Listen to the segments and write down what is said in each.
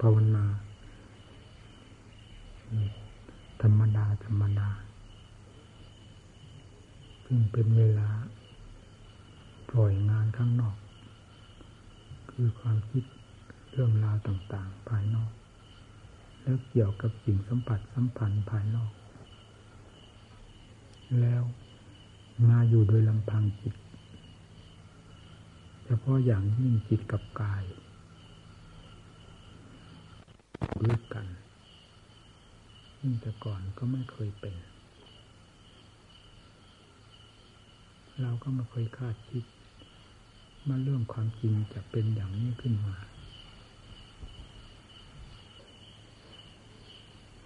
ภาวนาธรรมดาธรรมดาซึ่งเป็นเวลาปล่อยงานข้างนอกคือความคิดเรื่องราวต่างๆภายนอกแล้วเกี่ยวกับสิ่งสัมผัสสัมพันธ์ภายนอกแล้วมาอยู่โดยลำพังจิตเฉพาะอย่างยิ่งจิตกับกายรู้กันซึ่งแต่ก่อนก็ไม่เคยเป็นเราก็ไม่เคยคาดคิดมาเรื่องความจริงจะเป็นอย่างนี้ขึ้นมา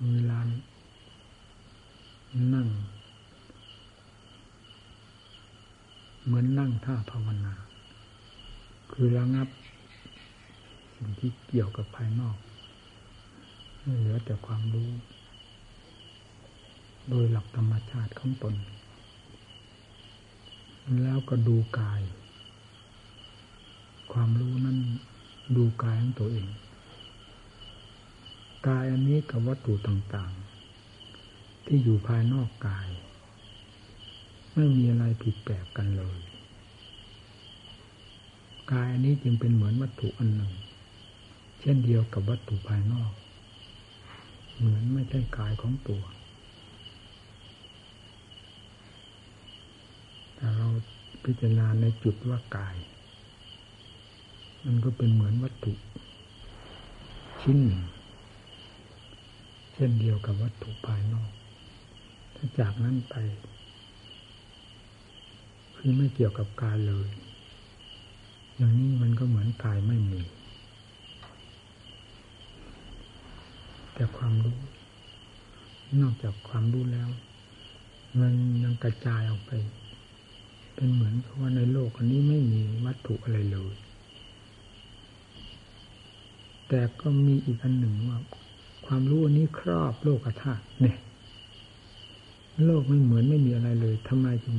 เวลานั่งเหมือนนั่งท่าภาวนาคือระงับสิ่งที่เกี่ยวกับภายนอกเหลือแต่ความรู้โดยหลักธรรมชาติของตนแล้วก็ดูกายความรู้นั้นดูกายของตัวเองกายอันนี้กับวัตถุต่างๆที่อยู่ภายนอกกายไม่มีอะไรผิดแปลกกันเลยกายอันนี้จึงเป็นเหมือนวัตถุอันหนึ่งเช่นเดียวกับวัตถุภายนอกเหมือนไม่ใช่กายของตัวแต่เราพิจารณาในจุดว่ากายมันก็เป็นเหมือนวัตถุชิ้นหนึ่งเช่นเดียวกับวัตถุภายนอกถ้าจากนั้นไปคือไม่เกี่ยวกับกายเลยอย่างนี้มันก็เหมือนกายไม่มีแต่ความรู้นอกจากความรู้แล้วมันยังกระจายออกไปเป็นเหมือนเพราะว่าในโลกอันนี้ไม่มีวัตถุอะไรเลยแต่ก็มีอีกอันหนึ่งว่าความรู้อันนี้ครอบโลกธาตุเนี่ยโลกไม่เหมือนไม่มีอะไรเลยทำไมจึง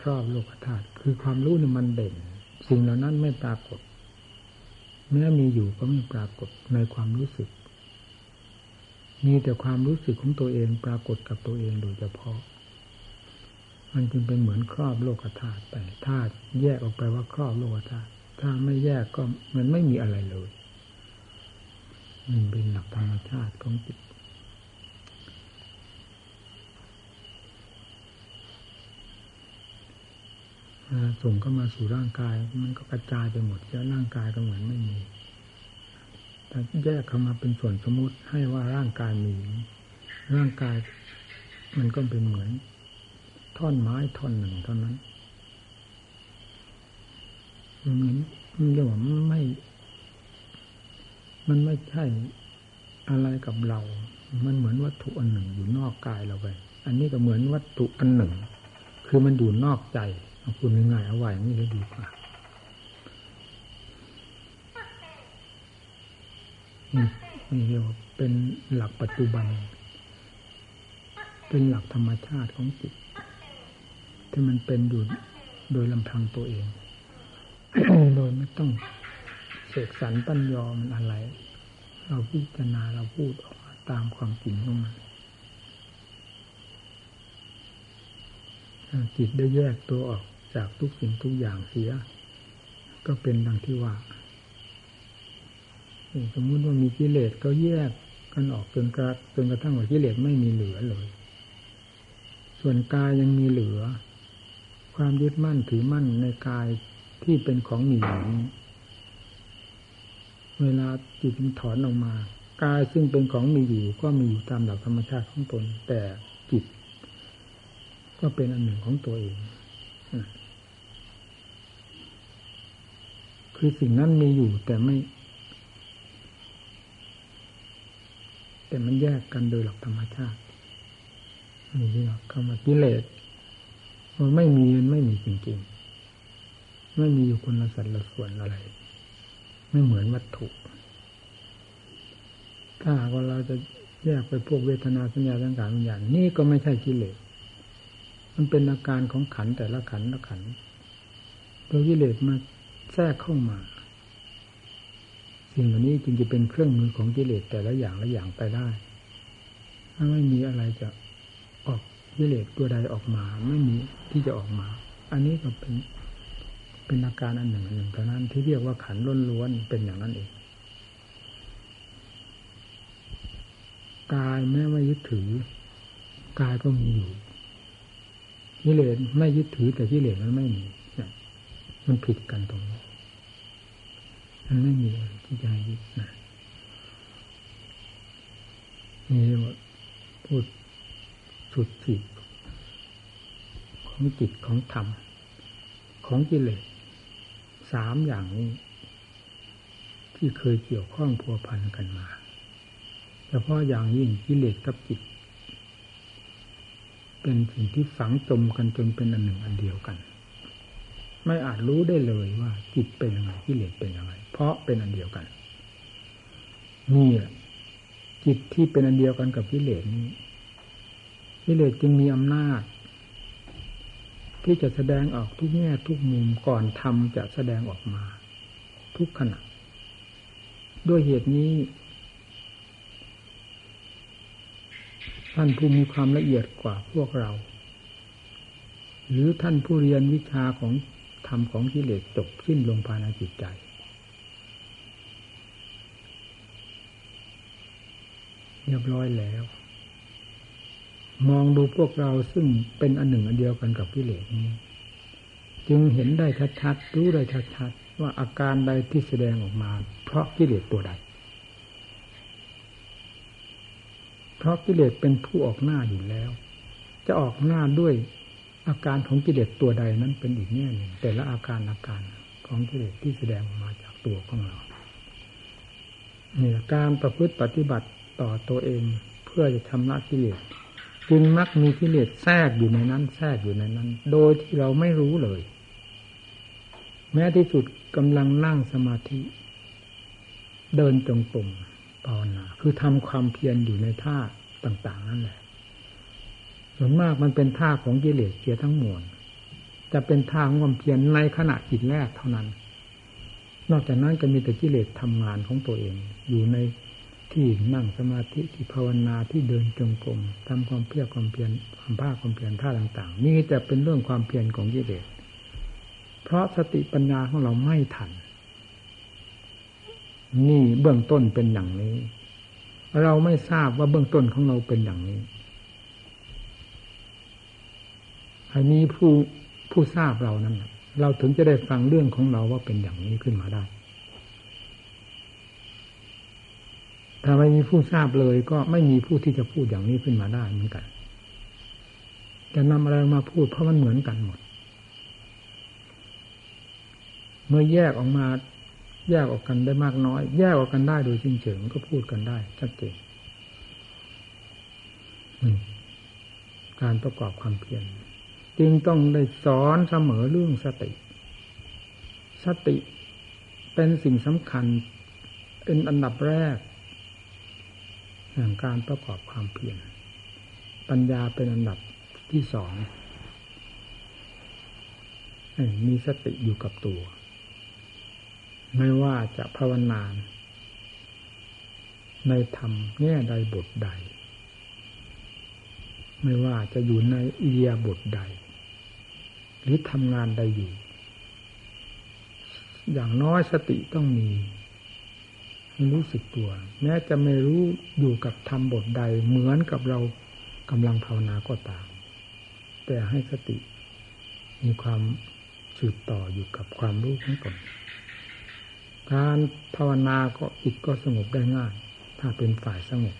ครอบโลกธาตุคือความรู้เนี่ยมันเด่นสิ่งเหล่านั้นไม่ปรากฏแม้มีอยู่ก็ไม่ปรากฏในความรู้สึกมีแต่ความรู้สึกของตัวเองปรากฏกับตัวเองโดยเฉพาะมันจึงเป็นเหมือนครอบโลกธาตุไปธาตุแยกออกไปว่าครอบโลกธาตุถ้าไม่แยกก็มันไม่มีอะไรเลยมันเป็นหลักธรรมชาติของจิตส่งเข้ามาสู่ร่างกายมันก็กระจายไปหมดแล้วร่างกายก็เหมือนไม่มีแต่แยกเข้ามาเป็นส่วนสมมุติให้ว่าร่างกายมีร่างกายมันก็เป็นเหมือนท่อนไม้ท่อนหนึ่งเท่านั้นมันเรียกว่ามันไม่ใช่อะไรกับเรามันเหมือนวัตถุอันหนึ่งอยู่นอกกายเราไปอันนี้ก็เหมือนวัตถุอันหนึ่งคือมันอยู่นอกใจเอาคุณง่ายๆเอาไว้นี่เลยดีกว่านี่เรียกว่าเป็นหลักปัจจุบันเป็นหลักธรรมชาติของจิตที่มันเป็นอยู่โดยลำพังตัวเอง โดยไม่ต้องเสกสรรปั้นยอมันอะไรเราพิจารณาเราพูดออกมาตามความจริงของมันจิตได้แยกตัวออกจากทุกสิ่งทุกอย่างเสียก็เป็นดังที่ว่าสมมติว่ามีกิเลสก็แยกกันออกจนกระทั่งว่ากิเลสไม่มีเหลือเลยส่วนกายยังมีเหลือความยึดมั่นถือมั่นในกายที่เป็นของมีอยู่เวลาจิตถอนออกมากายซึ่งเป็นของมีอยู่ก็มีอยู่ตามหลักธรรมชาติของตนแต่จิตก็เป็นอันหนึ่งของตัวเองคือสิ่งนั้นมีอยู่แต่มันแยกกันโดยหลักธรรมชาตินี่คือคำว่ากิเลสมันไม่มีจริงๆไม่มีอยู่คนละสัดละส่วนอะไรไม่เหมือนวัตถุถ้าว่าเราจะแยกไปพวกเวทนาสัญญาสังขารวิญญาณนี่ก็ไม่ใช่กิเลสมันเป็นอาการของขันแต่ละขันละขันตัวกิเลสมาแทรกเข้ามา สิ่งเหล่านี้จึงจะเป็นเครื่องมือของกิเลสแต่ละอย่างละอย่างไปได้ถ้าไม่มีอะไรจะออกกิเลสตัวใดออกมาไม่มีที่จะออกมาอันนี้ก็เป็นอาการอันหนึ่งเท่านั้นที่เรียกว่าขันธ์ล้วนๆเป็นอย่างนั้นเองกายแม้ไม่ยึดถือกายก็มีอยู่กิเลสไม่ยึดถือแต่กิเลสมันไม่มีมันผิดกันตรงนี้มันไม่มีที่จะยึดนะนี่พูดสุดจิตของจิตของธรรมของกิเลสสามอย่างนี้ที่เคยเกี่ยวข้องพัวพันกันมาเฉพาะอย่างยิ่งกิเลสกับจิตเป็นสิ่งที่ฝังจมกันจนเป็นอันหนึ่งอันเดียวกันไม่อาจรู้ได้เลยว่าจิตเป็นยังไงกิเลสเป็นยังไงเพราะเป็นอันเดียวกันนี่แหละจิตที่เป็นอันเดียวกันกับกิเลสนี้กิเลสจึงมีอำนาจที่จะแสดงออกทุกแง่ทุกมุมก่อนธรรมจะแสดงออกมาทุกขณะด้วยเหตุนี้ท่านผู้มีความละเอียดกว่าพวกเราหรือท่านผู้เรียนวิชาของธรรมของกิเลสจบสิ้นลงภายในจิตใจเรียบร้อยแล้วมองดูพวกเราซึ่งเป็นอันหนึ่งอันเดียวกันกับกิเลสนี้จึงเห็นได้ชัดๆรู้ได้ชัดๆว่าอาการใดที่แสดงออกมาเพราะกิเลสตัวใดเพราะกิเลสเป็นผู้ออกหน้าอยู่แล้วจะออกหน้าด้วยอาการของกิเลสตัวใดนั้นเป็นอีกแง่หนึ่งแต่ละอาการของกิเลสที่แสดงออกมาจากตัวของเรานี่การประพฤติปฏิบัติต่อตัวเองเพื่อจะชำระกิเลสจึงมักมีกิเลสแทรกอยู่ในนั้นโดยที่เราไม่รู้เลยแม้ที่สุดกำลังนั่งสมาธิเดินจงกรมภาวนาคือทำความเพียรอยู่ในท่าต่างๆนั่นแหละส่วนมากมันเป็นท่าของกิเลสเสียทั้งมวลจะเป็นท่าของความเพียรในขณะจิตแรกเท่านั้นนอกจากนั้นก็มีแต่กิเลสทำงานของตัวเองอยู่ในที่นั่งสมาธิที่ภาวนาที่เดินจงกรมทำความเพียรความภาคความเพียรท่าต่างๆนี่จะเป็นเรื่องความเพียรของกิเลสเพราะสติปัญญาของเราไม่ทันนี่เบื้องต้นเป็นอย่างนี้เราไม่ทราบว่าเบื้องต้นของเราเป็นอย่างนี้อันนี้ผู้ทราบเรานั้นเราถึงจะได้ฟังเรื่องของเราว่าเป็นอย่างนี้ขึ้นมาได้ถ้าไม่มีผู้ทราบเลยก็ไม่มีผู้ที่จะพูดอย่างนี้ขึ้นมาได้เหมือนกันจะนำอะไรมาพูดเพราะมันเหมือนกันหมดเมื่อแยกออกกันได้มากน้อยแยกออกกันได้โดยสิ้นเชิงก็พูดกันได้ชัดเจนการประกอบความเพียรจึงต้องได้สอนเสมอเรื่องสติสติเป็นสิ่งสำคัญเป็นอันดับแรกแห่งการประกอบความเพียรปัญญาเป็นอันดับที่สองมีสติอยู่กับตัวไม่ว่าจะภาวนาในธรรมแง่ใดบทใดไม่ว่าจะอยู่ในอิริยาบถใดหรือทำงานใดอยู่อย่างน้อยสติต้องมีรู้สึกตัวแม้จะไม่รู้อยู่กับธรรมบทใดเหมือนกับเรากำลังภาวนาก็ตามแต่ให้สติมีความสืบต่ออยู่กับความรู้ของตนการภาวนาก็จิตก็สงบได้ง่ายถ้าเป็นฝ่ายสงบ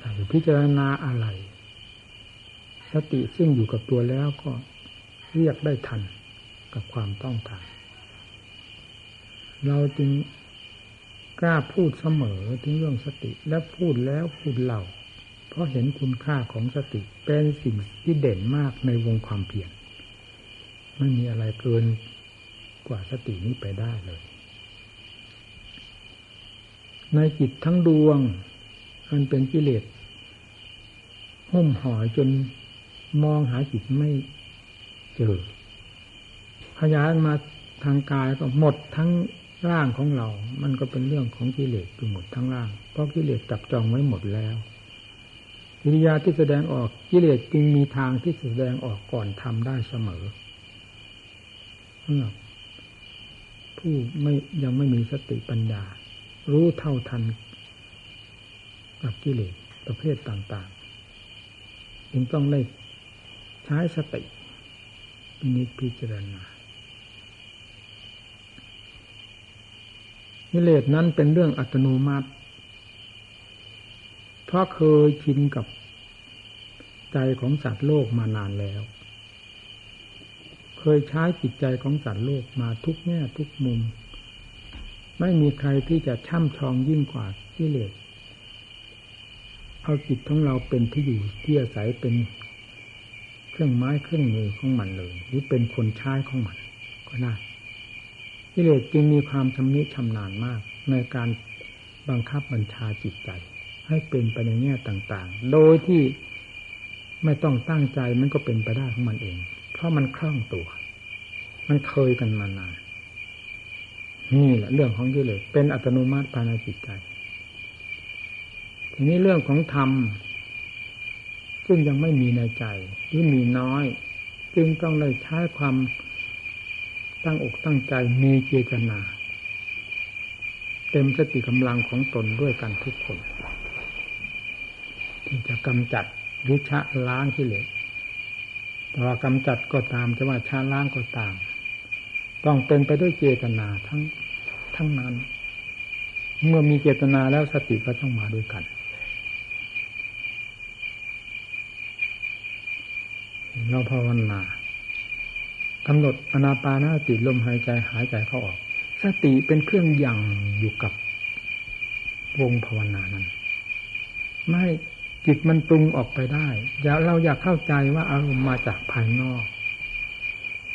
ถ้าพิจารณาอะไรสติซึ่งอยู่กับตัวแล้วก็เรียกได้ทันกับความต้องการเราจึงกล้าพูดเสมอถึงเรื่องสติและพูดแล้วพูดเล่าเพราะเห็นคุณค่าของสติเป็นสิ่งที่เด่นมากในวงความเพียรไม่มีอะไรเกินกว่าสตินี้ไปได้เลยในจิตทั้งดวงมันเป็นกิเลสหุ้มห่อจนมองหาจิตไม่เจอขยายมาทางกายก็หมดทั้ง ร่างของเรามันก็เป็นเรื่องของกิเลสอยู่หมดทั้งร่างเพราะกิเลสจับจองไว้หมดแล้วกิริยาที่แสดงออกกิเลสจึงมีทางที่แสดงออกก่อนทำได้เสมอผู้ไม่ยังไม่มีสติปัญญารู้เท่าทันกับกิเลสประเภทต่างๆจึงต้องได้ใช้สติพิจารณากิเลสนั้นเป็นเรื่องอัตโนมัติเพราะเคยชินกับใจของสัตว์โลกมานานแล้วเคยใช้จิตใจของสัตว์โลกมาทุกแง่ทุกมุมไม่มีใครที่จะช่ำชองยิ่งกว่ากิเลสเอาจิตของเราเป็นที่อยู่ที่อาศัยเป็นเครื่องไม้เครื่องมือของมันเลยหรือเป็นคนใช้ของมันก็ได้กิเลสจึงมีความชำนิชำนาญมากในการบังคับบัญชาจิตใจให้เป็นไปในแง่ต่างๆโดยที่ไม่ต้องตั้งใจมันก็เป็นไปได้ของมันเองเพราะมันคล่องตัวมันเคยกันมานานนี่แหละเรื่องของกิเลสเป็นอัตโนมัติภายในจิตใจทีนี้เรื่องของธรรมซึ่งยังไม่มีในใจหรือมีน้อยจึงต้องได้ใช้ความตั้งอกตั้งใจมีเจตนาเต็มสติกำลังของตนด้วยกันทุกคนที่จะกำจัดหรือชะล้างกิเลสแต่ว่ากำจัดก็ตามจะว่าชะล้างก็ตามต้องเป็นไปด้วยเจตนาทั้งนั้นเมื่อมีเจตนาแล้วสติก็ต้องมาด้วยกันเราภาวนากำหนดอานาปานสติลมหายใจหายใจเข้าออกสติเป็นเครื่องยั่งอยู่กับวงภาวนานั้นไม่จิตมันปรุงออกไปได้เราอยากเข้าใจว่าอารมณ์มาจากภายนอก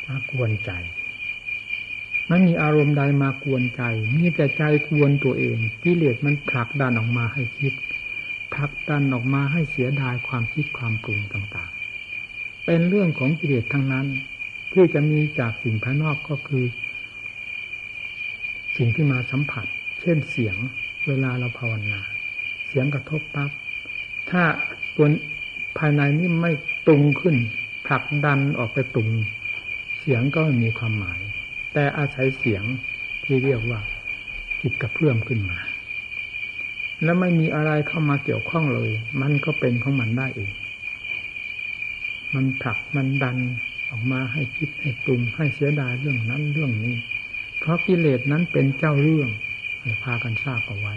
มากวนใจไม่มีอารมณ์ใดมากวนใจมีแต่ใจกวนตัวเองกิเลสมันผลักดันออกมาให้คิดผลักดันออกมาให้เสียดายความคิดความปรุงต่างๆเป็นเรื่องของกิเลสทั้งนั้นที่จะมีจากสิ่งภายนอกก็คือสิ่งที่มาสัมผัสเช่นเสียงเวลาเราภาวนาเสียงกระทบปั๊บถ้าตัวภายในนี่ไม่ตรงขึ้นผลักดันออกไปตรงเสียงก็ไม่มีความหมายแต่อาศัยเสียงที่เรียกว่าจิตกระเพื่อมขึ้นมาแล้วไม่มีอะไรเข้ามาเกี่ยวข้องเลยมันก็เป็นของมันได้เองมันผลักมันดันออกมาให้คิดให้ปรุงให้เสียดายเรื่องนั้นเรื่องนี้เพราะกิเลสนั้นเป็นเจ้าเรื่องให้พากันทราบเอาไว้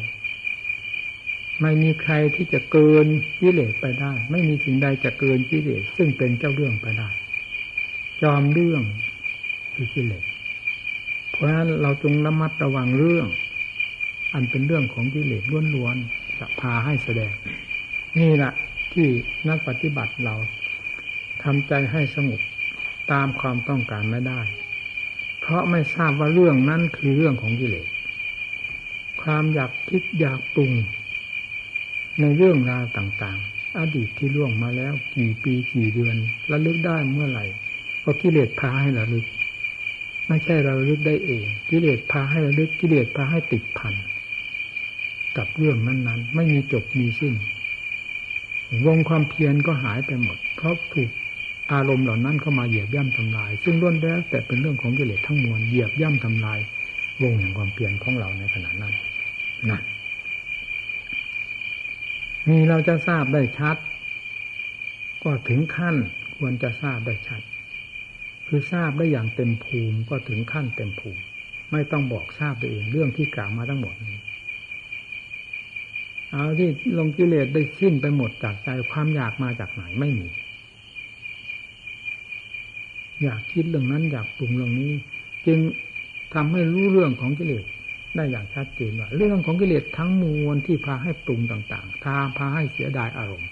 ไม่มีใครที่จะเกินกิเลสไปได้ไม่มีสิ่งใดจะเกินกิเลสซึ่งเป็นเจ้าเรื่องไปได้จอมเรื่องคือกิเลสเพราะฉะนั้นเราจงระมัดระวังเรื่องอันเป็นเรื่องของกิเลสล้วนๆจะพาให้แสดงนี่แหละที่นักปฏิบัติเราทำใจให้สงบตามความต้องการไม่ได้เพราะไม่ทราบว่าเรื่องนั้นคือเรื่องของกิเลสความอยากคิดอยากปรุงในเรื่องราวต่างๆอดีตที่ล่วงมาแล้วกี่ปีกี่เดือนระลึกได้เมื่อไหร่ก็กิเลสพาให้ระลึกไม่ใช่เราระลึกได้เองกิเลสพาให้ระลึกกิเลสพาให้ติดพันกับเรื่องนั้นๆไม่มีจบมีสิ้นวงความเพียรก็หายไปหมดเพราะถูกอารมณ์เหล่านั้นเข้ามาเหยียบย่ำทำลายซึ่งล้วนแล้วแต่เป็นเรื่องของกิเลสทั้งมวลเหยียบย่ำทำลายวงแห่งความเพียรของเราในขณะนั้นนะนี่เราจะทราบได้ชัดก็ถึงขั้นควรจะทราบได้ชัดคือทราบได้อย่างเต็มภูมิก็ถึงขั้นเต็มภูมิไม่ต้องบอกทราบตัวเองเรื่องที่กล่าวมาทั้งหมดนี้เอาที่ลงกิเลสได้สิ้นไปหมดจากใจความอยากมาจากไหนไม่มีอยากคิดเรื่องนั้นอยากปรุงเรื่องนี้จึงทำให้รู้เรื่องของกิเลสได้อย่างชัดเจนว่าเรื่องของกิเลสทั้งมวลที่พาให้ปรุงต่างๆพาให้เสียดายอารมณ์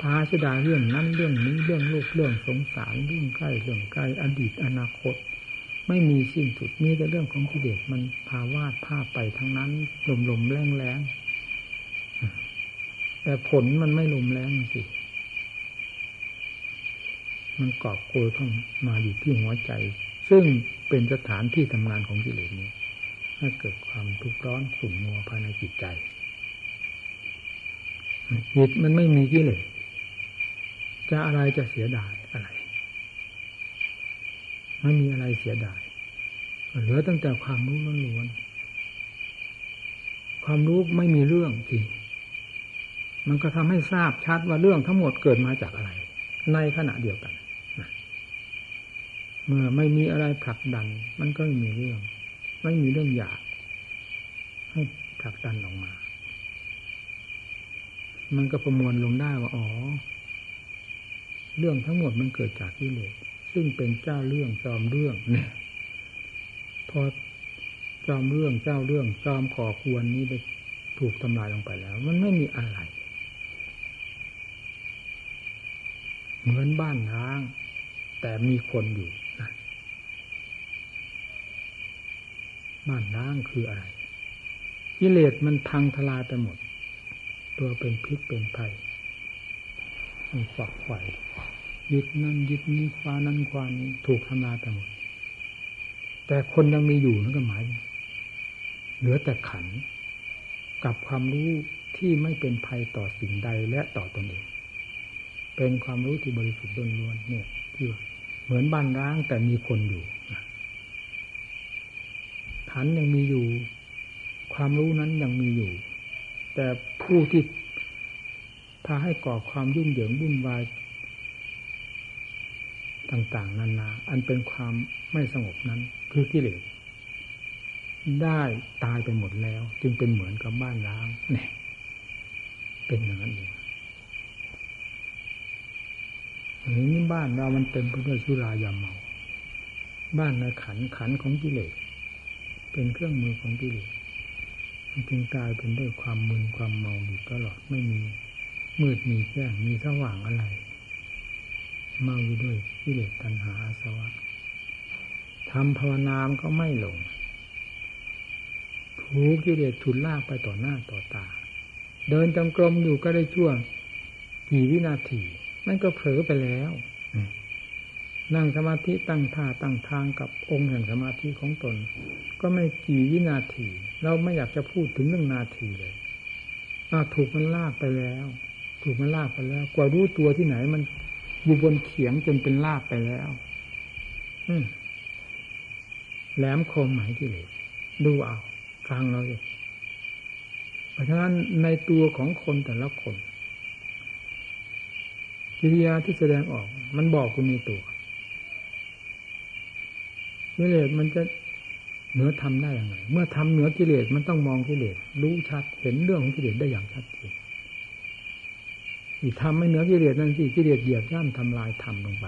พาเสียดายเรื่องนั้นเรื่องนี้เรื่องโลกเรื่องสงสารเรื่องใกล้เรื่องไกลอดีตอนาคตไม่มีสิ้นสุดมีแต่เรื่องของกิเลสมันพาวาดพาไปทั้งนั้นลมๆแล้งๆแต่ผลมันไม่ลมแล้งสิมันกอบโกยเข้ามาอยู่ที่หัวใจซึ่งเป็นสถานที่ทำงานของกิเลสนี้ ให้เกิดความทุกข์ร้อนขุ่นมัวภายในจิตใจจิตมันไม่มีกิเลสจะอะไรจะเสียดายอะไรไม่มีอะไรเสียดายเหลือตั้งแต่ความรู้ล้วนๆความรู้ไม่มีเรื่องจริงมันก็ทำให้ทราบชัดว่าเรื่องทั้งหมดเกิดมาจากอะไรในขณะเดียวกันเมื่อไม่มีอะไรผลักดันมันก็ไม่มีเรื่องไม่มีเรื่องอยากให้ผลักดันออกมามันก็ประมวลลงได้ว่าอ๋อเรื่องทั้งหมดมันเกิดจากกิเลสซึ่งเป็นเจ้าเรื่องจอมเรื่องเนี่ยพอจอมเรื่องเจ้าเรื่องจอมก่อควรนี้ได้ถูกทำลายลงไปแล้วมันไม่มีอะไรเหมือนบ้านร้างแต่มีคนอยู่บ้านร้างคืออะไรกิเลสมันพังทลายไปหมดตัวเป็นพิษเป็นภัยมันฝักใฝ่ยึดนั่นยึดนี้คว้านั่นคว้านี้ถูกทำลายไปหมดแต่คนยังมีอยู่นั่นก็หมายเหลือแต่ขันธ์กับความรู้ที่ไม่เป็นภัยต่อสิ่งใดและต่อตนเองเป็นความรู้ที่บริสุทธิ์ล้วนๆเนี่ยที่เหมือนบ้านร้างแต่มีคนอยู่ขันธ์ยังมีอยู่ความรู้นั้นยังมีอยู่แต่ผู้ที่พาให้ก่อความยุ่งเหยิงวุ่นวายต่างๆนานาอันเป็นความไม่สงบนั้นคือกิเลสได้ตายไปหมดแล้วจึงเป็นเหมือนกับบ้านร้างเนี่ยเป็นอย่างนั้นเองอันนี้บ้านเรามันเต็มไปด้วยสุรายาเมาบ้านในขันของกิเลสเป็นเครื่องมือของกิเลสมันจึงกลายเป็นด้วยความมึนความเมาอยู่ตลอดไม่มีมืดมีแจ้งมีสว่างอะไรเมาอยู่ด้วยกิเลสตัณหาอาสวะทำภาวนามก็ไม่ลงถูกกิเลสฉุดลากไปต่อหน้าต่อตาเดินจงกรมอยู่ก็ได้ชั่วกี่วินาทีมันก็เผลอไปแล้วนั่งสมาธิตั้งท่าตั้งทางกับองค์แห่งสมาธิของตนก็ไม่กี่วินาทีเราไม่อยากจะพูดถึงเรื่องนาทีเลยถูกมันลากไปแล้วกว่ารู้ตัวที่ไหนมันอยู่บนเขียงจนเป็นลากไปแล้วแหลมคมหมายที่เลยดูเอาฟังเราเลยเพราะฉะนั้นในตัวของคนแต่ละคนกิริยาที่แสดงออกมันบอกคุณในตัวกิเลสมันจะเหนือธรรมได้อย่างไรเมื่อธรรมเหนือกิเลสมันต้องมองกิเลสรู้ชัดเห็นเรื่องของกิเลสได้อย่างชัดเจนที่ธรรมไม่เหนือกิเลสนั่นสิกิเลสเหยียบย่ำทำลายธรรมลงไป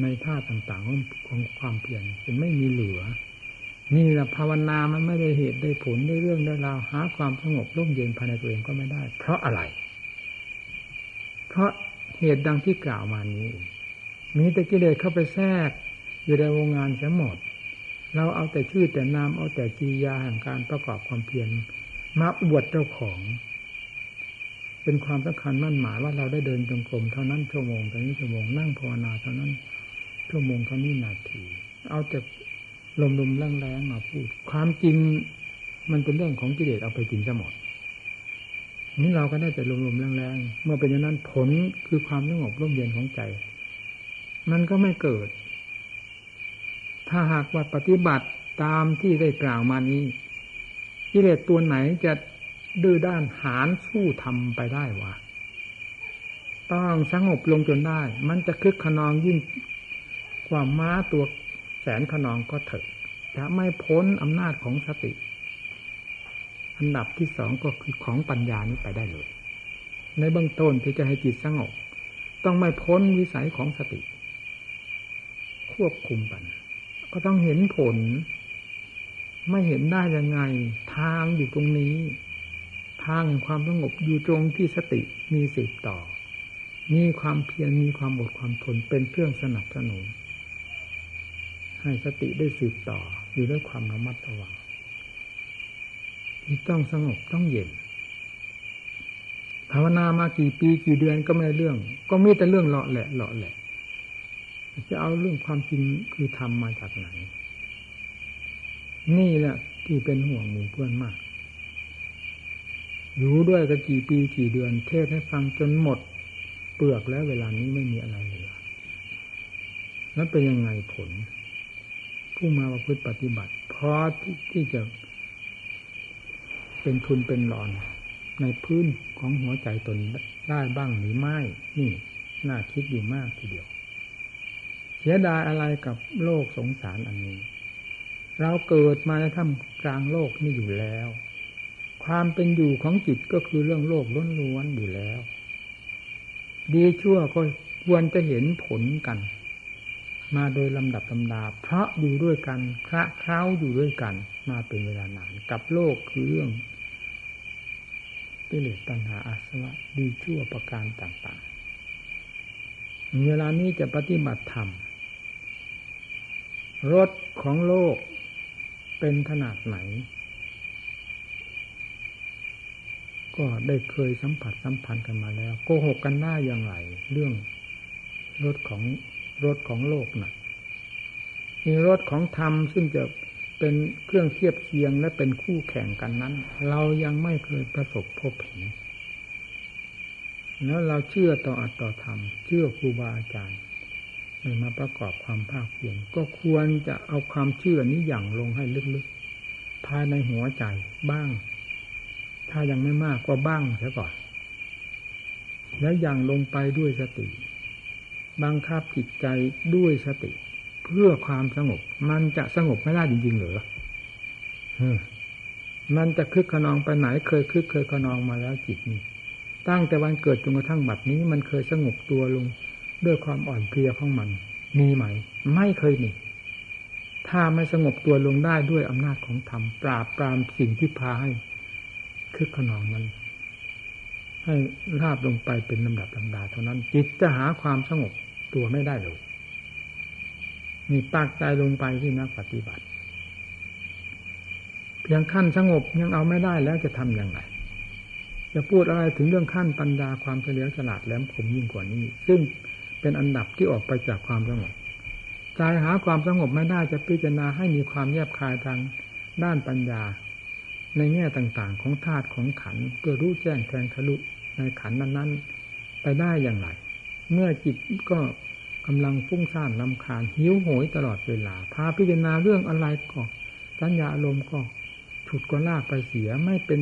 ในท่าต่างๆของความเพียรมันไม่มีเหลือนี่แหละภาวนามันไม่ได้เหตุได้ผลได้เรื่องได้ราวหาความสงบร่มเย็นภายในตัวเองก็ไม่ได้เพราะอะไรเพราะเหตุดังที่กล่าวมานี้มีแต่กิเลสเข้าไปแทรกอยู่ในวงงานเสียหมดเราเอาแต่ชื่อแต่นามเอาแต่กิริยาแห่งการประกอบความเพียรมาอวดเจ้าของเป็นความสำคัญมั่นหมายว่าเราได้เดินจงกรมเท่านั้นชั่วโมงเท่านี้ชั่วโมงนั่งภาวนาเท่านั้นชั่วโมงเท่านี้นาทีเอาแต่ลมๆแรงๆมาพูดความจริงมันเป็นเรื่องของกิเลสเอาไปกินซะหมดนี่เราก็ได้แต่ลมๆแรงๆเมื่อเป็นอย่างนั้นผลคือความสงบร่มเย็นของใจมันก็ไม่เกิดถ้าหากว่าปฏิบัติตามที่ได้กล่าวมานี้กิเลสตัวไหนจะดื้อด้านหานสู้ทำไปได้วะต้องสงบลงจนได้มันจะคึกขนองยิ่งกว่าม้าตัวแสนขนองก็เถอะจะไม่พ้นอำนาจของสติอันดับที่สองก็คือของปัญญานี้ไปได้เลยในเบื้องต้นที่จะให้จิตสงบต้องไม่พ้นวิสัยของสติควบคุมปัญญาก็ต้องเห็นผลไม่เห็นได้ยังไงทางอยู่ตรงนี้ทางแห่งความสงบอยู่ตรงที่สติมีสืบต่อมีความเพียรมีความอดความทนเป็นเครื่องสนับสนุนให้สติได้สืบต่ออยู่ด้วยความระมัดระวังที่ต้องสงบต้องเย็นภาวนามากี่ปีกี่เดือนก็ไม่ได้เรื่องก็มีแต่เรื่องเลาะแหละจะเอาเรื่องความจริงคือธรรมมาจากไหน นี่แหละที่เป็นห่วงหมู่เพื่อนมากอยู่ด้วยกันกี่ปีกี่เดือนเทศให้ฟังจนหมดเปลือกแล้วเวลานี้ไม่มีอะไรเหลือแล้วเป็นยังไงผลผู้มาประพฤติปฏิบัติพอที่จะเป็นทุนเป็นหลอนในพื้นของหัวใจตนได้บ้างหรือไม่นี่น่าคิดอยู่มากทีเดียวเสียดายอะไรกับโลกสงสารอันนี้เราเกิดมาในท่ามกลางโลกนี่อยู่แล้วความเป็นอยู่ของจิตก็คือเรื่องโลกล้วนๆอยู่แล้วดีชั่วก็ควรจะเห็นผลกันมาโดยลำดับลำดาเพราะอยู่ด้วยกันคละเคล้าอยู่ด้วยกันมาเป็นเวลานานกับโลกคือเรื่องกิเลสตัณหาอาสวะดีชั่วประการต่างๆเวลานี้จะปฏิบัติธรรมรสของโลกเป็นขนาดไหนก็ได้เคยสัมผัสสัมพันธ์กันมาแล้วโกหกกันได้อย่างไรเรื่องรสของโลกน่ะมีรสของธรรมซึ่งจะเป็นเครื่องเทียบเคียงและเป็นคู่แข่งกันนั้นเรายังไม่เคยประสบพบเห็นแล้วเราเชื่อต่ออัตต่อธรรมเชื่อครูบาอาจารย์มาประกอบความภาคเพียรก็ควรจะเอาความเชื่อนี้อย่างลงให้ลึกๆภายในหัวใจบ้างถ้ายังไม่มากก็บ้างเสียก่อนแล้วอย่างลงไปด้วยสติบังคับจิตใจด้วยสติเพื่อความสงบมันจะสงบไม่ได้จริงๆเหรอมันจะคึกขนองไปไหนเคยขนองมาแล้วจิตนี่ตั้งแต่วันเกิดจนกระทั่งบัดนี้มันเคยสงบตัวลงด้วยความอ่อนเพลียของมันมีไหมไม่เคยมีถ้าไม่สงบตัวลงได้ด้วยอำนาจของธรรมปราบปรามสิ่งที่พาให้คึกขนองมันให้ราบลงไปเป็นลำดับลำดาเท่านั้นจิตจะหาความสงบตัวไม่ได้เลยมีปากใจลงไปที่นักปฏิบัติเพียงขั้นสงบยังเอาไม่ได้แล้วจะทำอย่างไรจะพูดอะไรถึงเรื่องขั้นปัญญาความเฉลียวฉลาดแหลมคมยิ่งกว่านี้ซึ่งเป็นอันดับที่ออกไปจากความสงบใจหาความสงบไม่ได้จะพิจารณาให้มีความแยบคายทางด้านปัญญาในแง่ต่างๆของธาตุของขันธ์เพื่อรู้แจ้งแทงทะลุในขันธ์นั้นๆไปได้อย่างไรเมื่อจิตก็กำลังฟุ้งซ่านรำคาญหิวโหยตลอดเวลาพาพิจารณาเรื่องอะไรก็สัญญาอารมณ์ก็ฉุดก็ลากไปเสียไม่เป็น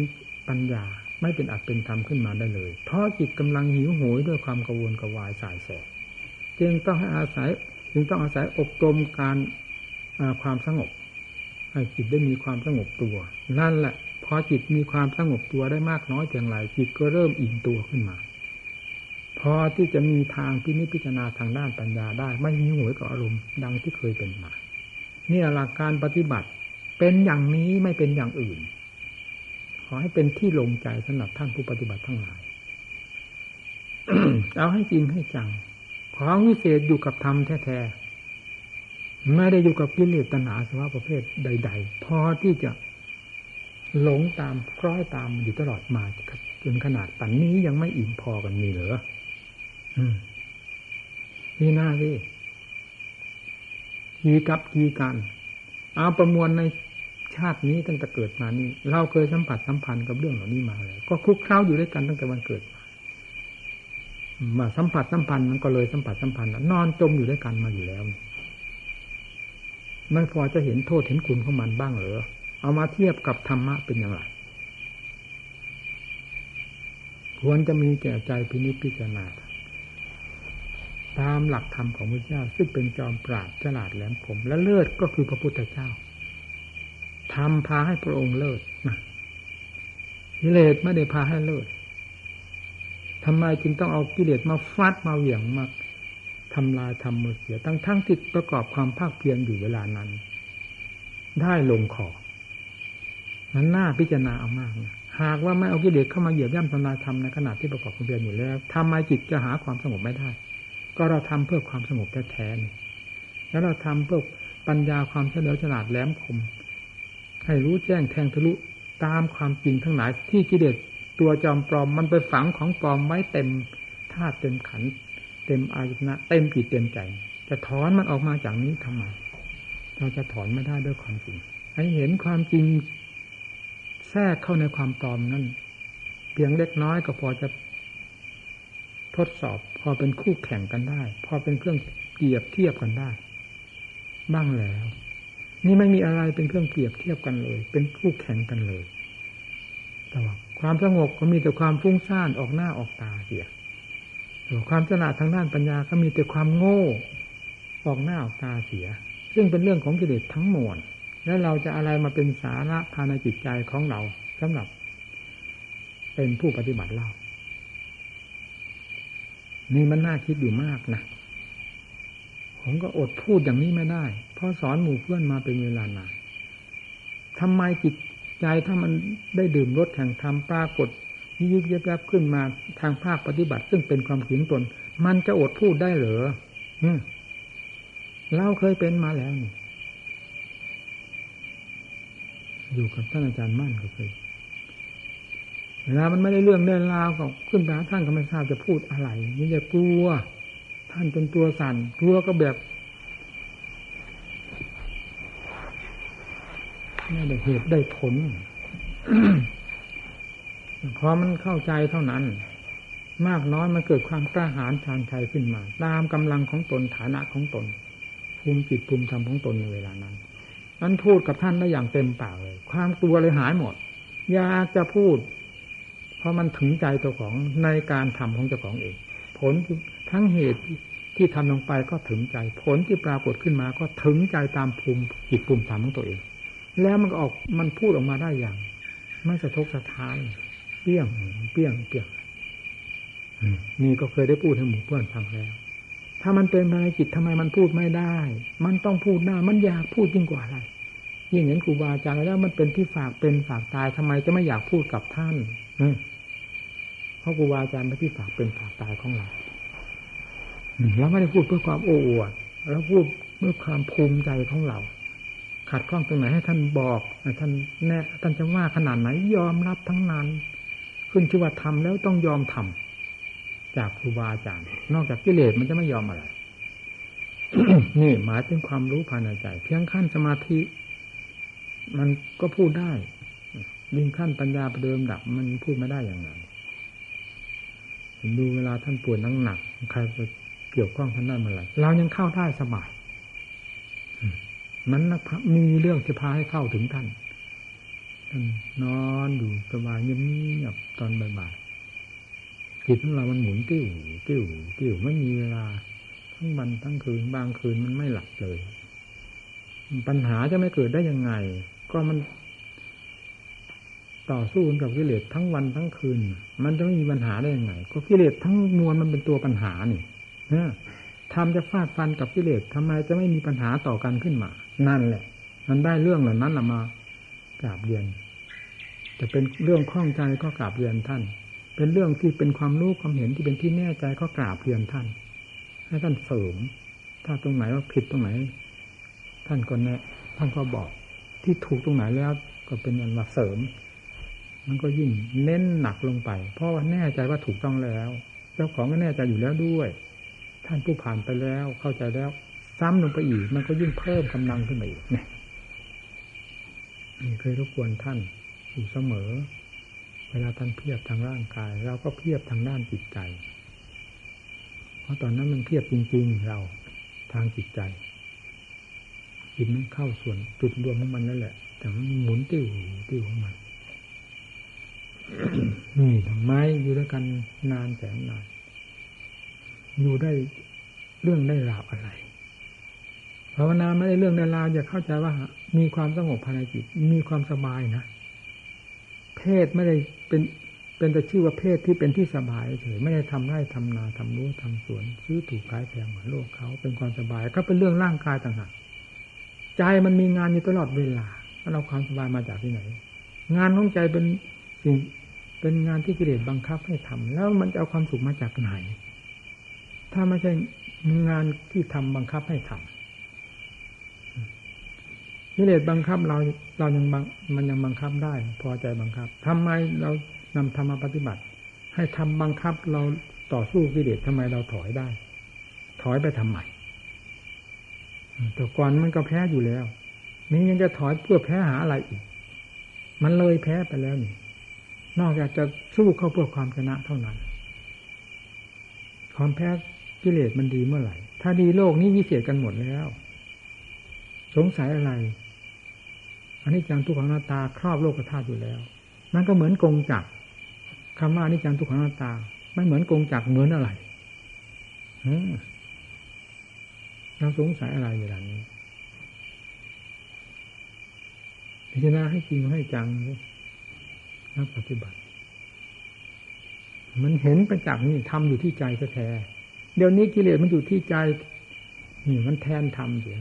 ปัญญาไม่เป็นอัตเป็นธรรมขึ้นมาได้เลยเพราะจิตกำลังหิวโหยด้วยความกังวลกวายสายแสบจึงต้องอาศัยอบรมการความสงบให้จิตได้มีความสงบตัวนั่นแหละพอจิตมีความสงบตัวได้มากน้อยเพียงไรจิตก็เริ่มอิ่มตัวขึ้นมาพอที่จะมีทางพิจารณาทางด้านปัญญาได้ไม่หิวโหยกับอารมณ์ดังที่เคยเป็นมาเนี่ยหลักการปฏิบัติเป็นอย่างนี้ไม่เป็นอย่างอื่นขอให้เป็นที่ลงใจสำหรับท่านผู้ปฏิบัติทั้งหลาย เอาให้จริงให้จังของวิเศษอยู่กับธรรมแท้ๆไม่ได้อยู่กับกิเลสตัณหาสภาวะประเภทใดๆพอที่จะหลงตามคล้อยตามอยู่ตลอดมาจนขนาดปัจจุบันนี้ยังไม่อิ่มพอกันมีเหรอนี่หน้าสิกี่กับกี่กันเอาประมวลในชาตินี้ตั้งแต่เกิดมานี่เราเคยสัมผัสสัมพันธ์กับเรื่องเหล่านี้มาแล้วก็คลุกเคล้าอยู่ด้วยกันตั้งแต่วันเกิดมาสัมผัสสัมพันธ์มันก็เลยสัมผัสสัมพันธ์นอนจมอยู่ด้วยกันมาอยู่แล้วไม่พอจะเห็นโทษเห็นคุณของมันบ้างเหรอเอามาเทียบกับธรรมะเป็นอย่างไรควรจะมีแก่ใจพินิจพิจารณาตามหลักธรรมของพระเจ้าซึ่งเป็นจอมปราดฉลาดแหลมคมและเลิศก็คือพระพุทธเจ้าธรรมพาให้พระองค์เลิศนะกิเลสไม่ได้พาให้เลิศทำไมจึงต้องเอากิเลสมาฟาดมาเหวี่ยงมาทำลายทำมือเสียทั้งที่ประกอบความภาคเพียรอยู่เวลานั้นได้ลงคอมันน่าพิจารณาเอามากนะหากว่าไม่เอากิเลสเข้ามาเหยียบย่ำทำลายธรรมในขณะที่ประกอบความเพียรอยู่แล้วทำไมจิตจะหาความสงบไม่ได้ก็เราทำเพื่อความสงบแท้ๆแล้วเราทำเพื่อปัญญาความเฉลียวฉลาดแหลมคมให้รู้แจ้งแทงทะลุตามความจริงทั้งหลายที่กิเลสตัวจอมปลอมมันไปฝังของปลอมไว้เต็มธาตุเต็มขันธ์เต็มอายตนะเต็มจิตเต็มใจจะถอนมันออกมาจากนี้ทำไมเราจะถอนไม่ได้ด้วยความจริง ให้เห็นความจริงแทรกเข้าในความตอมนั่นเพียงเล็กน้อยก็พอจะทดสอบพอเป็นคู่แข่งกันได้พอเป็นเครื่องเปรียบเทียบกันได้บ้างแล้วนี่ไม่มีอะไรเป็นเครื่องเปรียบเทียบกันเลยเป็นคู่แข่งกันเลยแต่ว่าความสงบก็มีแต่ความฟุ้งซ่านออกหน้าออกตาเสียความฉลาดทางด้านปัญญาก็มีแต่ความโง่ออกหน้าออกตาเสียซึ่งเป็นเรื่องของกิเลสทั้งมวลแล้วเราจะอะไรมาเป็นสาระภายในจิตใจของเราสำหรับเป็นผู้ปฏิบัติเรานี่มันน่าคิดอยู่มากนะผมก็อดพูดอย่างนี้ไม่ได้เพราะสอนหมู่เพื่อนมาเป็นเวลานานทำไมจิตใจถ้ามันได้ดื่มรสแห่งธรรมปรากฏยึกยับยับขึ้นมาทางภาคปฏิบัติซึ่งเป็นความถึงตนมันจะอดพูดได้เหรอเราเคยเป็นมาแล้วนี่อยู่กับท่านอาจารย์มั่นก็เคยเวลามันไม่ได้เรื่องได้ราวก็ขึ้นไปท่านก็ไม่ทราบจะพูดอะไรนี่จะกลัวท่านจนตัวสั่นกลัวก็แบบไม่ได้เหตุได้ผล พอมันเข้าใจเท่านั้นมากน้อยมันเกิดความกล้าหาญชาญชัยขึ้นมาตามกำลังของตนฐานะของตนภูมิจิตภูมิธรรมของตนในเวลานั้นนั้นพูดกับท่านได้อย่างเต็มปากเลยความกลัวเลยหายหมดอยากจะพูดเพราะมันถึงใจตัวของในการทำของเจ้าของเองผลทั้งเหตุที่ทำลงไปก็ถึงใจผลที่ปรากฏขึ้นมาก็ถึงใจตามภูมิจิตภูมิธรรมของตัวเองแล้วมันก็ออกมันพูดออกมาได้อย่างไม่สะทกสะท้านเปี้ยงเปี้ยงเปี้ยงนี่ก็เคยได้พูดให้หมู่เพื่อนฟังแล้วถ้ามันเป็นภารกิจทำไมมันพูดไม่ได้มันต้องพูดได้มันอยากพูดยิ่งกว่าอะไรยิ่งเห็นครูบาอาจารย์แล้วมันเป็นที่ฝากเป็นฝากตายทำไมจะไม่อยากพูดกับท่านเพราะครูบาอาจารย์เป็นที่ฝากเป็นฝากตายของเราแล้วไม่ได้พูดเพื่อความโอ้อวดแล้วพูดเพื่อความภูมิใจของเราขัดข้องตรงไหนให้ท่านบอกท่านแนะท่านจะว่าขนาดไหนยอมรับทั้งนั้นขึ้นชื่อว่าทำแล้วต้องยอมทำจากครูบาอาจารย์นอกจากกิเลสมันจะไม่ยอมอะไร นี่หมายถึงความรู้ภายในใจเพียงขั้นสมาธิมันก็พูดได้ยิ่งขั้นปัญญาประเดิมดับมันพูดไม่ได้อย่างนั้นดูเวลาท่านป่วยหนักๆใครไปเกี่ยวข้องท่านนั่นมาอะไรเรายังเข้าได้สบายมันมีเรื่องจะพาให้เข้าถึงท่านนอนอยู่สบายเงียบๆตอนบ่ายๆจิตของเรามันหมุนติ้วติ้วติ้วไม่มีเวลาทั้งวันทั้งคืนบางคืนมันไม่หลับเลยปัญหาจะไม่เกิดได้ยังไงก็มันต่อสู้กับกิเลสทั้งวันทั้งคืนมันจะไม่มีปัญหาได้ยังไงก็กิเลสทั้งมวลมันเป็นตัวปัญหานี่ทำจะฟาดฟันกับกิเลสทำไมจะไม่มีปัญหาต่อกันขึ้นมานั่นแหละมันได้เรื่องเหล่านั้นละมากราบเรียนจะเป็นเรื่องข้องใจก็กราบเรียนท่านเป็นเรื่องที่เป็นความรู้ความเห็นที่เป็นที่แน่ใจก็กราบเรียนท่านให้ท่านเสริมถ้าตรงไหนว่าผิดตรงไหนท่านก็แนะท่านก็บอกที่ถูกตรงไหนแล้วก็เป็นอันว่าเสริมมันก็ยิ่งเน้นหนักลงไปเพราะว่าแน่ใจว่าถูกต้องแล้วเจ้าของก็แน่ใจอยู่แล้วด้วยท่านผู้ผ่านไปแล้วเข้าใจแล้วซ้ำลงไปอีกมันก็ยิ่งเพิ่มกำลังขึ้นมาอีกเนี่ยเคยรบกวนท่านอยู่เสมอเวลาท่านเพียบทางร่างกายเราก็เพียบทางด้านจิตใจเพราะตอนนั้นมันเพียบจริงๆเราทางจิตใจจิตมันเข้าส่วนจุดรวมของมันนั่นแหละแต่มันหมุนติ้วติ้วของมัน นี่ทำไมอยู่ด้วยกันนานแสนนานอยู่ได้เรื่องได้ราวอะไรภาวนาไม่ได้เรื่องได้ราวอย่าเข้าใจว่ามีความสงบภายในจิตมีความสบายนะเพศไม่ได้เป็นแต่ชื่อว่าเพศที่เป็นที่สบายเฉยไม่ได้ทำไร่ทำนาทำรั้วทำสวนซื้อถูกขายแพงเหมือนโลกเขาเป็นความสบายก็เป็นเรื่องร่างกายต่างหากใจมันมีงานอยู่ตลอดเวลาแล้วเราความสบายมาจากที่ไหนงานของใจเป็นสิ่งเป็นงานที่กิเลสบังคับให้ทำแล้วมันจะเอาความสุขมาจากไหนถ้าไม่ใช่งานที่ทำบังคับให้ทำกิเลสบังคับเรายังมันยังบังคับได้พอใจบังคับทำไมเรานำธรรมปฏิบัติให้ทำบังคับเราต่อสู้กิเลสทำไมเราถอยได้ถอยไปทำไมแต่ก่อนมันก็แพ้อยู่แล้ว นี่ยังจะถอยเพื่อแพ้หาอะไรอีกมันเลยแพ้ไปแล้วนี่นอกจากจะสู้เข้าเพื่อความชนะเท่านั้นความแพ้กิเลสมันดีเมื่อไหร่ถ้าดีโลกนี้วิเศษกันหมดแล้วสงสัยอะไรอนิจจังทุกขังอนัตตาครอบโลกธาตุอยู่แล้วมันก็เหมือนกงจักรคำว่าอนิจจังทุกขังอนัตตาไม่เหมือนกงจักรเหมือนอะไรเราสงสัยอะไรเวลานี้พิจารณาให้จริงให้จังนักปฏิบัติมันเห็นประจักษ์นี่ทำอยู่ที่ใจแท้เดี๋ยวนี้กิเลสมันอยู่ที่ใจนี่มันแทนทำเสีย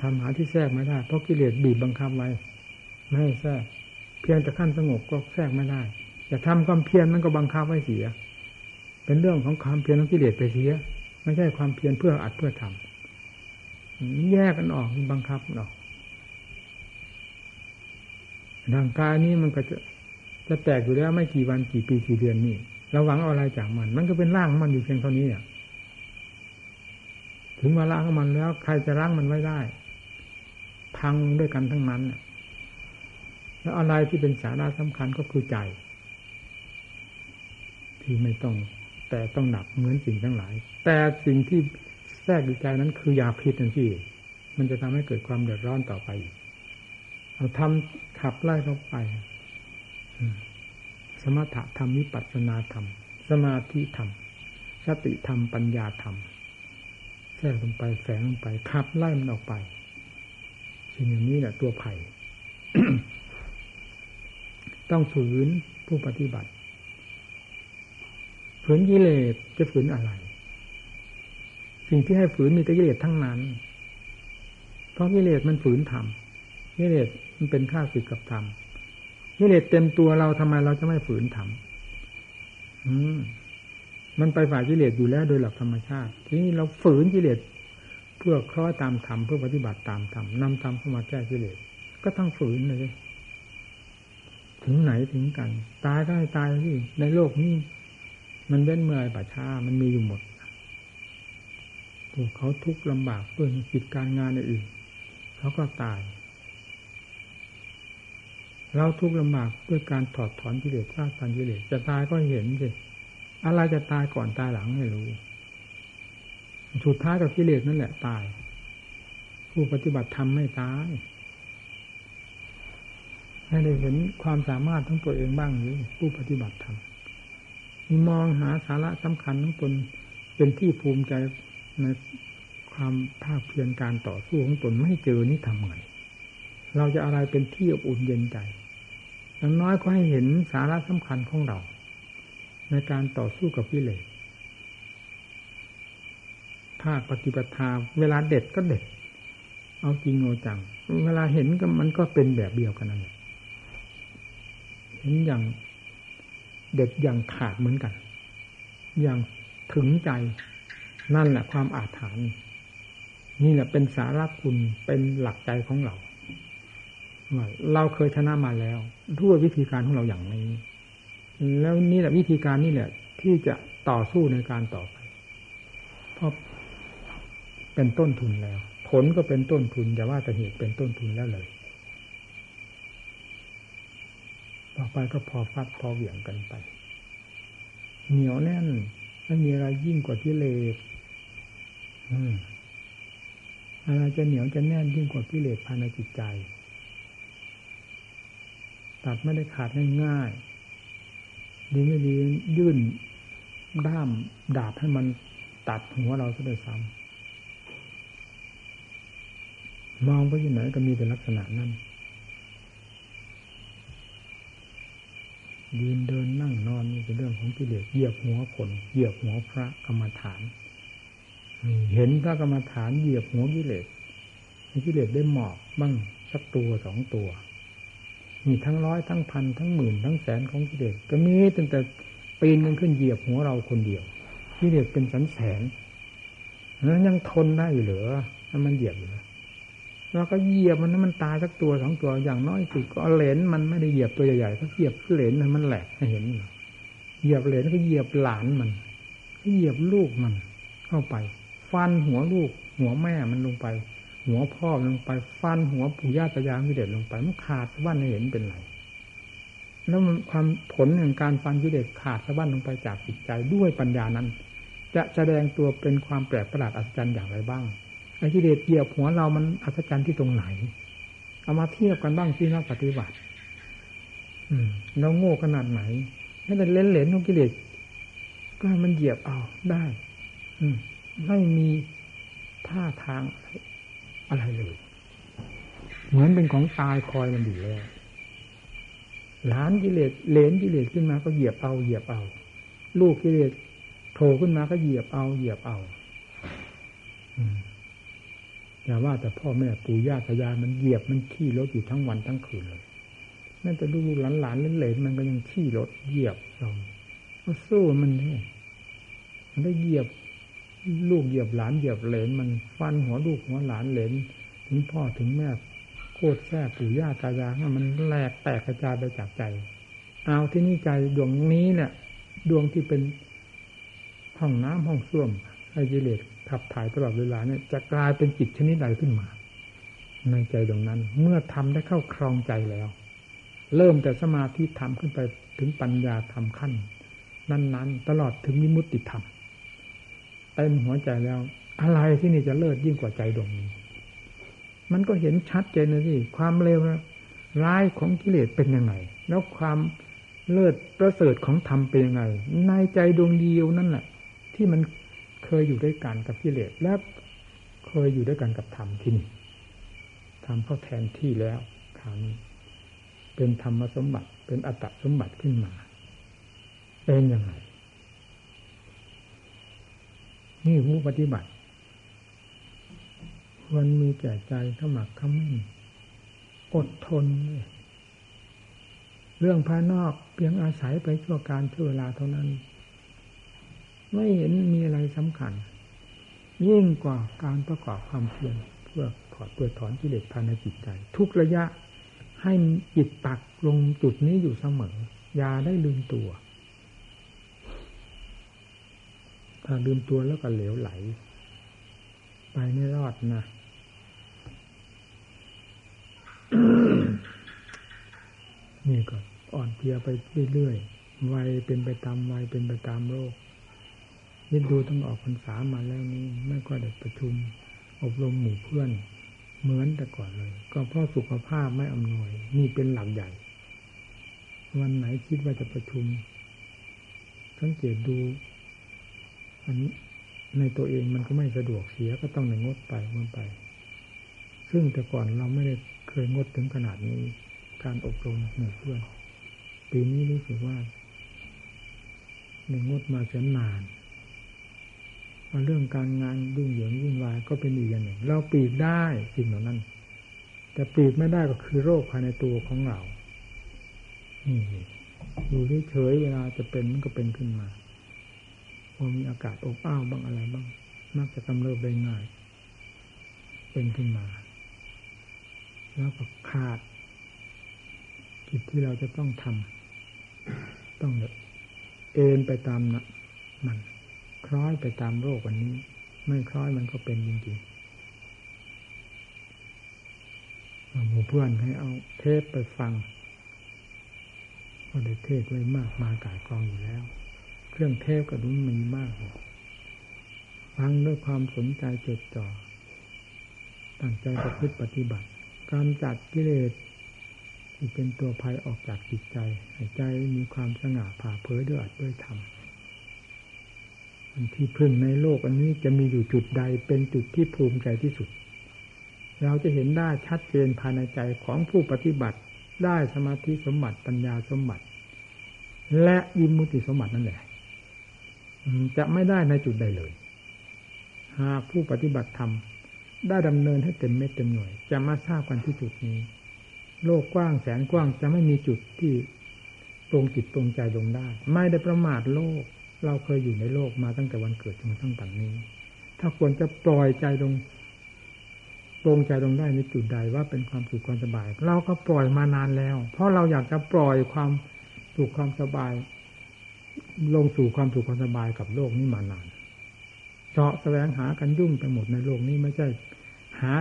ทำหาที่แทรกไม่ได้เพราะกิเลสบีบบังคับไว้ไม่ให้แทรกเพียงแต่ขั้นสงบก็แทรกไม่ได้แต่ทำความเพียรมันก็บังคับไว้เสียเป็นเรื่องของความเพียรของกิเลสไปเสียไม่ใช่ความเพียรเพื่ออัดเพื่อทำแยกกันออกบังคับออกร่างกายนี้มันก็จะแตกอยู่แล้วไม่กี่วันกี่ปีกี่เดือนนี่เราหวังอะไรจากมันมันก็เป็นร่างของมันอยู่เพียงเท่านี้เนี่ยถึงเวลาของมันแล้วใครจะรั้งมันไว้ได้พังด้วยกันทั้งนั้นแล้วอะไรที่เป็นสาระสำคัญก็คือใจที่ไม่ต้องแต่ต้องหนักเหมือนสิ่งทั้งหลายแต่สิ่งที่แทรกอยู่ใจนั้นคือยาพิษนั่นที่มันจะทำให้เกิดความเดือดร้อนต่อไปเราทำขับไล่เข้าไปสมถะธรรมวิปัสสนาธรรมสมาธิธรรมสติธรรมปัญญาธรรมแทรกลงไปแฝงลงไปขับไล่มันออกไปสิ่งอย่างนี้แหละตัวไผ่ ต้องฝืนผู้ปฏิบัติฝืนกิเลสจะฝืนอะไรสิ่งที่ให้ฝืนมีแต่กิเลสทั้งนั้นเพราะกิเลสมันฝืนธรรมกิเลสมันเป็นข้าศึกกับธรรมกิเลสเต็มตัวเราทำไมเราจะไม่ฝืนธรรมมันไปฝ่ายกิเลสอยู่แล้วโดยหลักธรรมชาติทีนี้เราฝืนกิเลสเพื่อคล้อยตามธรรมเพื่อปฏิบัติตามธรรมนำธรรมเข้ามาแก้กิเลสก็ต้องฝืนเลยถึงไหนถึงกันตายก็ให้ตายที่ในโลกนี้มันเว้นเมื่อไรป่าช้ามันมีอยู่หมดพวกเขาทุกข์ลำบากด้วยกิจการงานอื่นเขาก็ตายเราทุกข์ลำบากด้วยการถอดถอนกิเลสฆ่าฟันกิเลสจะตายก็เห็นสิอะไรจะตายก่อนตายหลังไม่รู้สุดท้ายกับกิเลสนั่นแหละตายผู้ปฏิบัติธรรมไม่ตายให้ได้เห็นความสามารถของตัวเองบ้างหรือผู้ปฏิบัติธรรมมองหาสาระสำคัญของตนเป็นที่ภูมิใจในความภาคเพียรการต่อสู้ของตนไม่เจอนี่ทำไงเราจะอะไรเป็นที่อบอุ่นเย็นใจอย่างน้อยก็ให้เห็นสาระสำคัญของเราในการต่อสู้กับกิเลสภาคปฏิปทาเวลาเด็ดก็เด็ดเอาจริงเอาจังเวลาเห็นก็มันก็เป็นแบบเดียวกันนั่นแหละเห็นอย่างเด็ดอย่างขาดเหมือนกันอย่างถึงใจนั่นแหละความอาถรรพ์นี่แหละเป็นสาระคุณเป็นหลักใจของเราเราเคยชนะมาแล้วด้วยวิธีการของเราอย่างนี้แล้วนี่แหละวิธีการนี่แหละที่จะต่อสู้ในการต่อไปเพราะเป็นต้นทุนแล้วผลก็เป็นต้นทุนอย่าว่าแต่เหตุเป็นต้นทุนแล้วเลยต่อไปก็พอฟัดพอเหวี่ยงกันไปเหนียวแน่นไม่มีอะไรยิ่งกว่ากิเลสอะไรจะเหนียวจะแน่นยิ่งกว่ากิเลสภายในจิตใจตัดไม่ได้ขาดง่ายๆดีไม่ดียื่นด้ามดาบให้มันตัดหัวเราซะด้วยซ้ำมองไปที่ไหนก็มีแต่ลักษณะนั้นยืนเดินนั่งนอนนี่เป็นเรื่องของกิเลสเหยียบหัวคนเหยียบหัวพระกรรมฐานเห็นพระกรรมฐานเหยียบหัวกิเลสให้กิเลสได้หมอบบ้างสักตัวสองตัวมีทั้งร้อยทั้งพันทั้งหมื่นทั้งแสนของกิเลสก็มีตั้งแต่ปีนกันขึ้นเหยียบหัวเราคนเดียวกิเลสเป็นสันแสนแล้วยังทนได้อยู่เหรอมันเหยียบอยู่เราก็เหยียบมันนะมันตายสักตัวสองตัวอย่างน้อยสุดก็เหลนมันไม่ได้เหยียบตัวใหญ่ๆก็เหยียบเหลนมันแหลกให้เห็นเหยียบเหลนก็เหยียบหลานมันเหยียบลูกมันเข้าไปฟันหัวลูกหัวแม่มันลงไป หัวพ่อลงไปฟันหัวปู่ย่าตายายกิเลสลงไปมันขาดสะบั้นให้เห็นเป็นไรแล้วมันความผลแห่งการฟันกิเลสขาดสะบั้นลงไปจากจิตใจด้วยปัญญานั้นจะแสดงตัวเป็นความแปลกประหลาดอัศจรรย์อย่างไรบ้างไอ้กิเลสเหยียบหัวเรามันอัศจรรย์ที่ตรงไหนเอามาเทียบกันบ้างที่นักปฏิบัติเราโง่ขนาดไหนไม่ได้เล่นๆของกิเลสก็มันเหยียบเอาได้ไม่มีท่าทางอะไรเลยเหมือนเป็นของตายคอยมันอยู่แล้วหลานกิเลสเหลนกิเลสขึ้นมาก็เหยียบเอาเหยียบเอาลูกกิเลสโผล่ขึ้นมาก็เหยียบเอาเหยียบเอาอย่าว่าแต่พ่อแม่ปู่ย่าตายายมันเหยียบมันขี้รถอยู่ทั้งวันทั้งคืนเลยแม้แต่ลูกหลานๆเหลนมันก็ยังขี้รถเหยียบเราก็สู้มันได้มันได้เหยียบลูกเหยียบหลานเหยียบเหลนมันฟันหัวลูกหัวหลานเหลนถึงพ่อถึงแม่โคตรแท้ปู่ย่าตายายมันแหลกแตกกระจายไปจากใจเอาที่นี่ใจดวงนี้เนี่ยดวงที่เป็นห้องน้ำห้องส้วมให้กิเลสขับถ่ายตลอดเวลาเนี่ยจะกลายเป็นจิตชนิดใดขึ้นมาในใจดวงนั้นเมื่อทำได้เข้าครองใจแล้วเริ่มแต่สมาธิธรรมขึ้นไปถึงปัญญาธรรมขั้นนั้นๆตลอดถึงวิมุตติธรรมเต็มหัวใจแล้วอะไรที่นี่จะเลิศยิ่งกว่าใจดวงนี้มันก็เห็นชัดเจนเลยสิความเลวร้ายของกิเลสเป็นยังไงแล้วความเลิศประเสริฐของธรรมเป็นยังไงในใจดวงเดียวนั่นแหละที่มันเคยอยู่ด้วยกันกับกิเลสและเคยอยู่ด้วยกันกับธรรมที่นี่ธรรมเข้าแทนที่แล้วคราวนี้เป็นธรรมสมบัติเป็นอัตตสมบัติขึ้นมาเป็นยังไงนี่ผู้ปฏิบัติควรมีแก่ใจขมักขมิ้นอดทนเรื่องภายนอกเพียงอาศัยไปชั่วการชั่วเวลาเท่านั้นไม่เห็นมีอะไรสำคัญยิ่งกว่าการประกอบความเพียรเพื่อถอดเปื้อถอนกิเลสภายในจิตใจทุกระยะให้จิตปักลงจุดนี้อยู่เสมออย่าได้ลืมตัวถ้าลืมตัวแล้วก็เหลวไหลไปไม่รอดนะ นี่ก็อ่อนเพลียไปเรื่อยๆวัยเป็นไปตามวัยเป็นไปตามโรคยิดดูต้องออกพรรษามาแล้วนี้ไม่ค่อยได้ประชุมอบรมหมู่เพื่อนเหมือนแต่ก่อนเลยก็เพราะสุขภาพไม่อำนวยนี่เป็นหลักใหญ่วันไหนคิดว่าจะประชุมสังเกตดูอันในตัวเองมันก็ไม่สะดวกเสียก็ต้องงดไปงดไปซึ่งแต่ก่อนเราไม่ได้เคยงดถึงขนาดนี้การอบรมหมู่เพื่อนปีนี้รู้สึกว่าได้งดมาเป็นนานเรื่องการงานยุ่งเหยิงวุ่นวายก็เป็นอีกอย่างหนึ่งเราปลีกได้สิ่งเหล่านั้นแต่ปลีกไม่ได้ก็คือโรคภายในตัวของเราอยู่เฉยๆเวลาจะเป็นมันก็เป็นขึ้นมาพอมีอากาศอบอ้าวบ้างอะไรบ้างมักจะกำเริบได้ง่ายเป็นขึ้นมาแล้วก็ขาดกิจที่เราจะต้องทำต้องเอ็นไปตามนะมันคล้อยไปตามโรควันนี้ไม่คล้อยมันก็เป็นจริงๆหมู่เพื่อนให้เอาเทปไปฟังก็ได้เทปไว้มากมายกายกองอยู่แล้วเครื่องเทปก็ดูมีมากฟังด้วยความสนใจจดจ่อตั้งใจประพฤติปฏิบัติการจัดกิเลสที่เป็นตัวภัยออกจากจิตใจให้ใจมีความสง่าผ่าเผยด้วยอัตด้วยธรรมที่พึ่งในโลกอันนี้จะมีอยู่จุดใดเป็นจุดที่ภูมิใจที่สุดเราจะเห็นได้ชัดเจนภายในใจของผู้ปฏิบัติได้สมาธิสมบัติปัญญาสมบัติและวิมุตติสมบัตินั่นแหละจะไม่ได้ในจุดใดเลยหากผู้ปฏิบัติธรรมได้ดำเนินให้เต็มเม็ดเต็มหน่วยจะมาทราบกันที่จุดนี้โลกกว้างแสนกว้างจะไม่มีจุดที่ตรงจิตตรงใจลงได้ไม่ได้ประมาทโลกเราเคยอยู่ในโลกมาตั้งแต่วันเกิดจนถึงตอนนี้ถ้าควรจะปล่อยใจลงปรงใจลงได้ในจุดใดว่าเป็นความสุขความสบายเราก็ปล่อยมานานแล้วเพราะเราอยากจะปล่อยความสุขความสบายลงสู่ความสุขความสบายกับโลกนี้มานานเจาะแสวงหากันยุ่งไปหมดในโลกนี้ไม่ใช่หา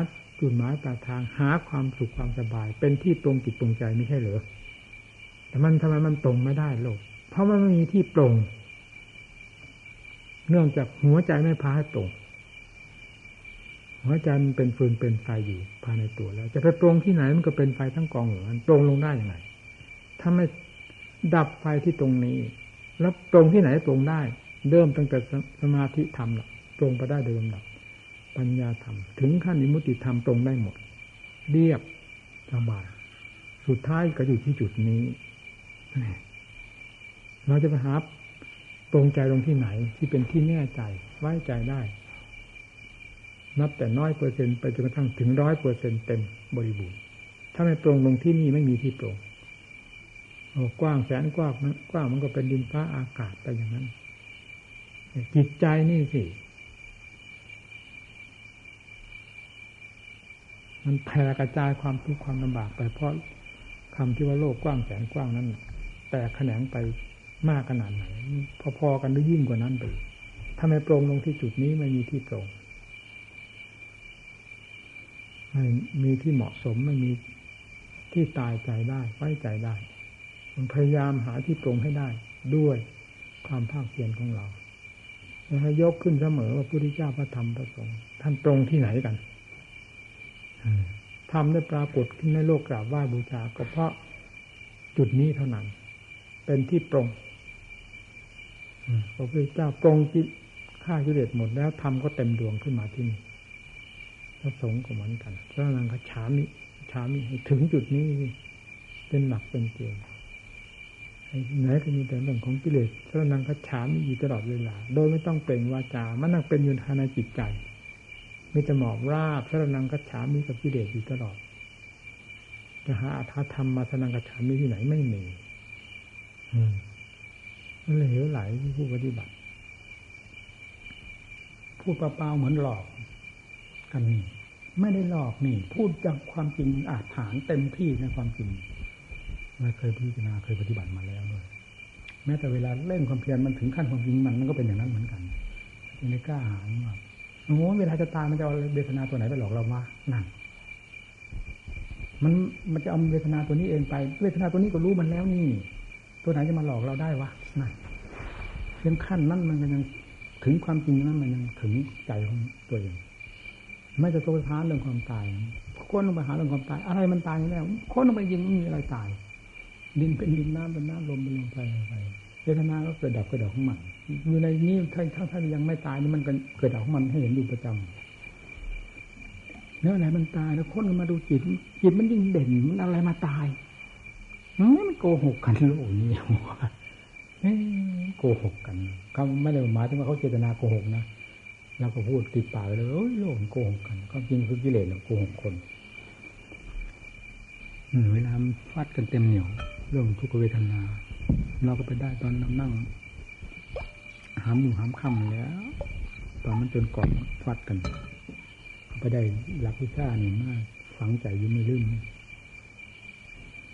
จุดหมายปลายทางหาความสุขความสบายเป็นที่ตรงจิตตรงใจไม่ใช่เหรอแต่มันทำไมมันตรงไม่ได้หรอกเพราะมันไม่มีที่ตรงเนื่องจากหัวใจไม่พาให้ตรงหัวใจมันเป็นฟืนเป็นไฟอยู่ภายในตัวแล้วจะไปตรงที่ไหนมันก็เป็นไฟทั้งกองเหมือนตรงลงได้ยังไงถ้าไม่ดับไฟที่ตรงนี้แล้วตรงที่ไหนตรงได้เริ่มตั้งแต่สมาธิธรรมตรงไปได้โดยลำดับปัญญาธรรมถึงขั้นวิมุตติธรรมตรงได้หมดเรียบสบายสุดท้ายก็อยู่ที่จุดนี้เราจะไปหาตรงใจตรงที่ไหนที่เป็นที่แน่ใจไว้ใจได้นับแต่น้อยเปอร์เซ็นต์ไปจนกระทั่งถึง 100% เต็มบริบูรณ์ถ้าไม่ตรงลงที่นี่ไม่มีที่ตรงกว้างแสนกว้างมันกว้างมันก็เป็นดินฟ้าอากาศไปอย่างนั้นจิตใจนี่สิมันแผ่กระจายความทุกข์ความลำบากไปเพราะคำที่ว่าโลกกว้างแสนกว้างนั้นแต่แขนงไปมากขนาดไหนพอๆกันหรือยิ่งกว่านั้นไปถ้าไม่ตรงลงที่จุดนี้ไม่มีที่ตรงไม่มีที่เหมาะสมไม่มีที่ตายใจได้ไว้ใจได้พยายามหาที่ตรงให้ได้ด้วยความภาคเพียรของเราแล้วให้ยกขึ้นเสมอว่าพระพุทธเจ้าพระธรรมพระสงฆ์ท่านตรงที่ไหนกันทำได้ปรากฏขึ้นในโลกกราบไหว้บูชาก็เพราะจุดนี้เท่านั้นเป็นที่ตรงพระพุทธเจ้าตรงที่ฆ่ากิเลสหมดแล้วธรรมก็เต็มดวงขึ้นมาที่นี่พระสงฆ์ก็เหมือนกันพระนางขจามิให้ถึงจุดนี้เป็นหนักเป็นเกณฑ์ไหนก็มีแต่เรื่องของกิเลสพระนางขจามิอยู่ตลอดเวลาโดยไม่ต้องเปล่งวาจามันนั่งเป็นอยู่ภายในจิตใจไม่จะหมอบราบพระนางขจามิกับกิเลสอยู่ตลอดจะหาอาถรรพ์ธรรมมาพระนางขจามิที่ไหนไม่มีนั่นเลยเหวไหลผู้ปฏิบัติพูดเปล่าๆเหมือนหลอกกันนี่ไม่ได้หลอกนี่พูดจากความจริงอาถรรพ์เต็มที่ในความจริงไม่เคยพิจารณาเคยปฏิบัติมาแล้วเลยแม้แต่เวลาเล่นความเพียรมันถึงขั้นความจริงมันก็เป็นอย่างนั้นเหมือนกันยังไม่กล้าหาญว่าโอ้เวลาจะตายมันจะเอาเวทนาตัวไหนไปหลอกเราวะนั่นมันจะเอาเวทนาตัวนี้เองไปเวทนาตัวนี้ก็รู้มันแล้วนี่ตัวไหนจะมาหลอกเราได้วะนั่นเพียงขั้นนั้นมันก็ยังถึงความจริงนั้นมันยังถึงใจของตัวเองไม่จะโกหกหาเรื่องความตายค้นลงไปหาเรื่องความตายอะไรมันตายแล้วค้นลงไปยิงมันมีอะไรตายดินเป็นดินน้ำเป็นน้ำลมเป็นลมไปเวทนาก็เกิดดับเกิดดับของมันอยู่ในนี้ถ้ายังไม่ตายนี่มันก็เกิดดับของมันให้เห็นอยู่ประจำแล้วอะไรมันตายแล้วค้นมาดูจิตมันยิ่งเด่นมันอะไรมาตายมันโกหกกันโลกนี้โกหกกันเขาไม่ได้หมายถึงว่าเขาเจตนาโกหกนะเราก็พูดติดปากเลยโลกโกหกกันความจริงคือกิเลสโกหกคนเวลาฟาดกันเต็มเหนียวเรื่องทุกขเวทนาเราก็ไปได้ตอนนั่งหามมือหามค่ำแล้วตอนมันจนกรอบฟาดกันไปได้หลักวิชานี่มากฝังใจอยู่ไม่ลืม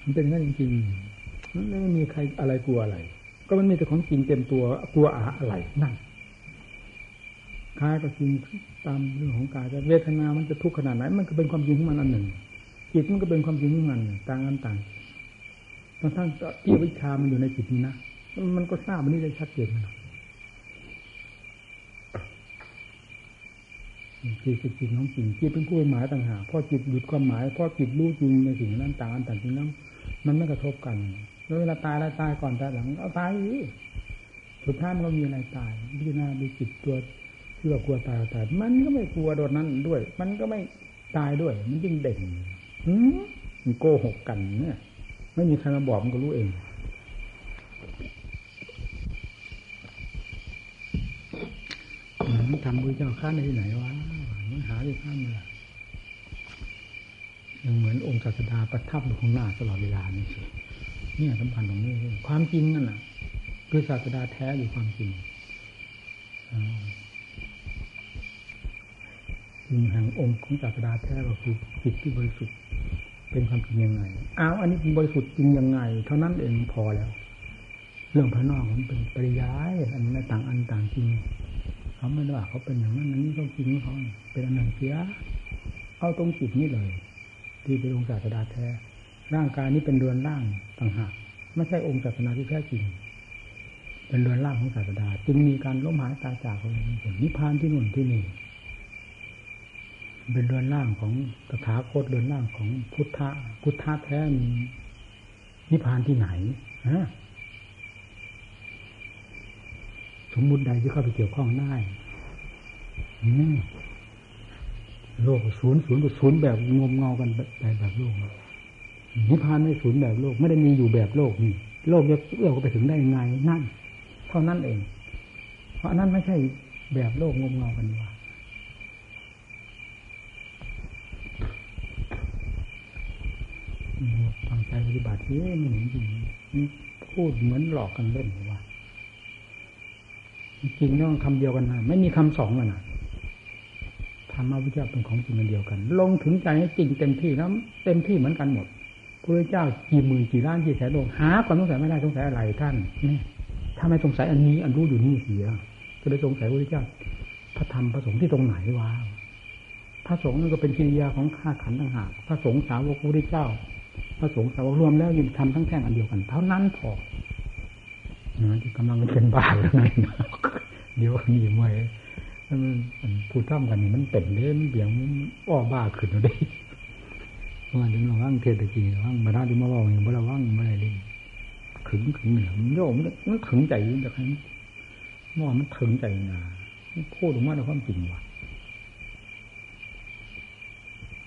มันเป็นงั้นจริงๆมันไม่มีใครอะไรกลัวอะไรก็มันมีแต่ของจริงเต็มตัวกลัวอะไรนั่นกายก็จริงตามเรื่องของกายเวทนามันจะทุกข์ขนาดไหนมันก็เป็นความจริงของมันอันหนึ่งจิตมันก็เป็นความจริงของมันต่างกันต่างทั้งที่อวิชชามันอยู่ในจิตนี้นะมันก็ทราบมันนี่ได้ชัดเจนนะจิตของจริงจิตเป็นผู้หมายต่างหากพอจิตหยุดความหมายพอจิตรู้จริงในสิ่งนั้นต่างกันต่างจริงนั้นมันไม่กระทบกันแล้วเวลาตายแล้วตายก่อนตายหลังเอาตายสุดท้ายมันก็มีอะไรตายพิจารณาดูจิตตัวที่เรากลัวตายตายมันก็ไม่กลัวโดนนั้นด้วยมันก็ไม่ตายด้วยมันยิ่งเด่นมันโกหกกันเนี่ยไม่มีใครมาบอกมันก็รู้เองมันทำบุญเจ้าข้าในที่ไหนวะมันหาที่ข้ามมาเหมือนองค์ศาสดาประทับอยู่ข้างหน้าตลอดเวลานี่สิเนี่ยสำคัญตรงนี้ความจริงนั่นแหละคือศาสดาแท้อยู่ความจริงแห่งองค์ของศาสดาแท้ก็คือจิตที่บริสุทธิ์เป็นความจริงยังไงอ้าวอันนี้บริสุทธิ์จริงยังไงเท่านั้นเองพอแล้วเรื่องภายนอกมันเป็นปริยายอันในต่างอันต่างจริงเขาไม่ได้ว่าเขาเป็นอย่างนั้นอันนี้เขาจริงเขาเป็นอันหนึ่งเสียเอา เข้าตรงจิตนี้เลยที่เป็นองค์ศาสดาแท้ร่างกายนี้เป็นเรือนร่างต่างหากไม่ใช่องค์ศาสนาที่แท้จริงเป็นเรือนร่างของศาสดาจึงมีการล้มหายตายจากของนิพพานที่นู่นที่นี่เป็นเรือนร่างของตถาคตเรือนร่างของพุทธะแท้มีนิพพานที่ไหนฮะสมมุติใดที่เข้าไปเกี่ยวข้องได้โลกศูนย์แบบงมเงากันแบบโลกนิพพานไม่ศูนย์แบบโลกไม่ได้มีอยู่แบบโลกนี่โลกจะเอื้อมไปถึงได้ยังไงนั่นเท่านั้นเองเพราะนั่นไม่ใช่แบบโลกงมเงากันว่าตั้งใจปฏิบัติเอ๊ะไม่เห็นจริงพูดเหมือนหลอกกันเล่นว่าจริงต้องคำเดียวกันนะไม่มีคำสองแล้วนะธรรมะวิชาเป็นของจริงอันเดียวกันลงถึงใจให้จริงเต็มที่แล้วเต็มที่เหมือนกันหมดพระเจ้ากี่หมื่นกี่ล้านกี่แสนดวงหาความสงสัยไม่ได้สงสัยอะไรท่านนี่ถ้าไม่สงสัยอันนี้อันรู้อยู่นี่เสียก็เลยสงสัยพระเจ้าพระธรรมพระสงฆ์ที่ตรงไหนวะพระสงฆ์นั่นก็เป็นกิริยาของข้าขันธ์ต่างหากพระสงฆ์สาวกพระเจ้าพระสงฆ์สาวกรวมแล้วยิ่งทำทั้งแท่งอันเดียวกันเท่านั้นพอนะที่กำลังเป็นบ้าแล้วนั่นเดี๋ยวมีมวยมันพูดท่ามกันนี่มันเป็นเล่นเบี่ยงอ้อบ้าขึ้นแล้วดิว่าถึงเราว่างเทศตะกี้ว่างมาได้ที่มาว่าอย่างเราว่างไม่ได้เลยขึงเหนือมันโยมมันขึงใจยิ่งจากนั้นมอมันขึงใจงาพูดถึงว่าในความจริงว่ะ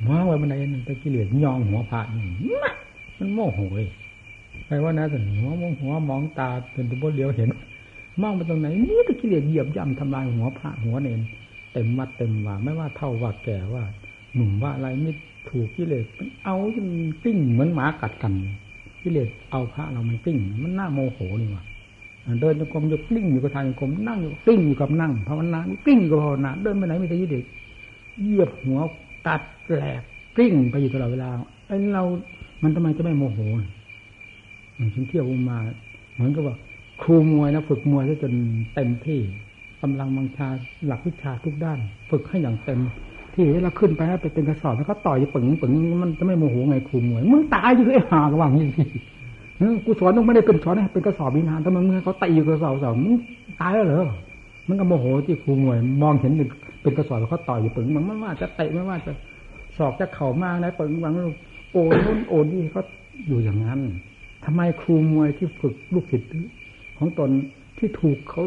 ม้าไว้บันไดนั่นตะกี้เหลือยองหัวผ่านมันโมโหยใครว่านะส่วนหัวมองตาเป็นตัวเดียวเห็นมองไปตรงไหนนี่ตะกี้เหลือเหยียบย่ำทำลายหัวพระหัวเนนเต็มวัดเต็มว่าไม่ว่าเท่าว่าแก่ว่าหนุ่มว่าอะไรไม่ถูกกิเลสเอาจนปิ้งเหมือนหมากัดกันกิเลสเอาพระเรามันปิ้งมันน่าโมโหนี่ว่ะเดินจงกรมอยู่ปิ้งอยู่กับทางจงกรมนั่งอยู่ปิ้งอยู่กับนั่งภาวนาปิ้งอยู่กับภาวนาเดินไปไหนมีแต่กิเลสเหยียบหัวตัดแหลกปิ้งไปอยู่ตลอดเวลาไอ้เรามันทำไมจะไม่โมโหมันถึงเที่ยวมาเหมือนกับว่าครูมวยนะฝึกมวยจนเต็มที่กำลังบังชาหลักวิชาทุกด้านฝึกให้อย่างเต็มที่เราขึ้นไปแล้วไปเป็นกระสอบแล้วก็ต่อยปึ๋งมันจะไม่โมโหไงครูมวยมึงตายอยู่ไอ้ห่ากระว่างนี่สิกูสอนมึงไม่ได้เป็นสอนนะเป็นกระสอบวินานทำไมมึงเขาตีกระสอบสองมึงตายแล้วเหรอมันก็โมโหที่ครูมวยมองเห็นเป็นกระสอบแล้วเขาต่อยปึ๋งมันไม่ว่าจะเตะไม่ว่าจะสอบจะเข่ามานะปึ๋งวังโอนนู่นโอนนี่เขาอยู่อย่างนั้นทำไมครูมวยที่ฝึกลูกศิษย์ของตนที่ถูกเขา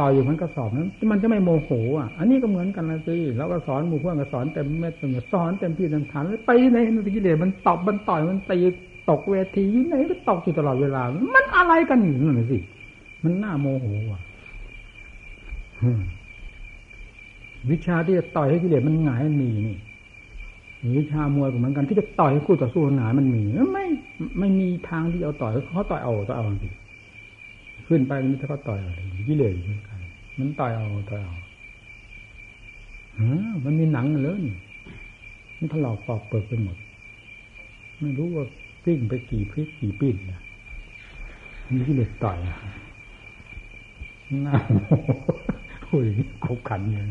ต่ออยู่มันก็สอบนั้นมันจะไม่โมโหอ่ะอันนี้ก็เหมือนกันนะสิแล้วก็สอนหมู่เพื่อนก็สอนเต็มเม็ดสอนเต็มที่เต็มฐานไปในกิเลสมันตบมันต่อยมันตีตกเวทีไหนก็ตกอยู่ตลอดเวลามันอะไรกันอยู่นั่นน่ะสิมันน่าโมโหอ่ะวิชาที่จะต่อยให้กิเลสมันหงายมันมีนี่วิชามวยก็เหมือนกันที่จะต่อยให้คู่ต่อสู้หงายมันมีไม่มีทางที่เอาต่อยเขาต่อยเอาต่อยเอาจริงขึ้นไปมันจะก็ต่อยอะไรกิเลสเหมือนกันมันต่อยเอามันมีหนังกันเลยนี่มันถลอกปอกเปิดไปหมดไม่รู้ว่าปิ้งไปกี่พริกกี่ปิ้งนะมีกิเลสต่อยน่าโอ้ยขบขันเลย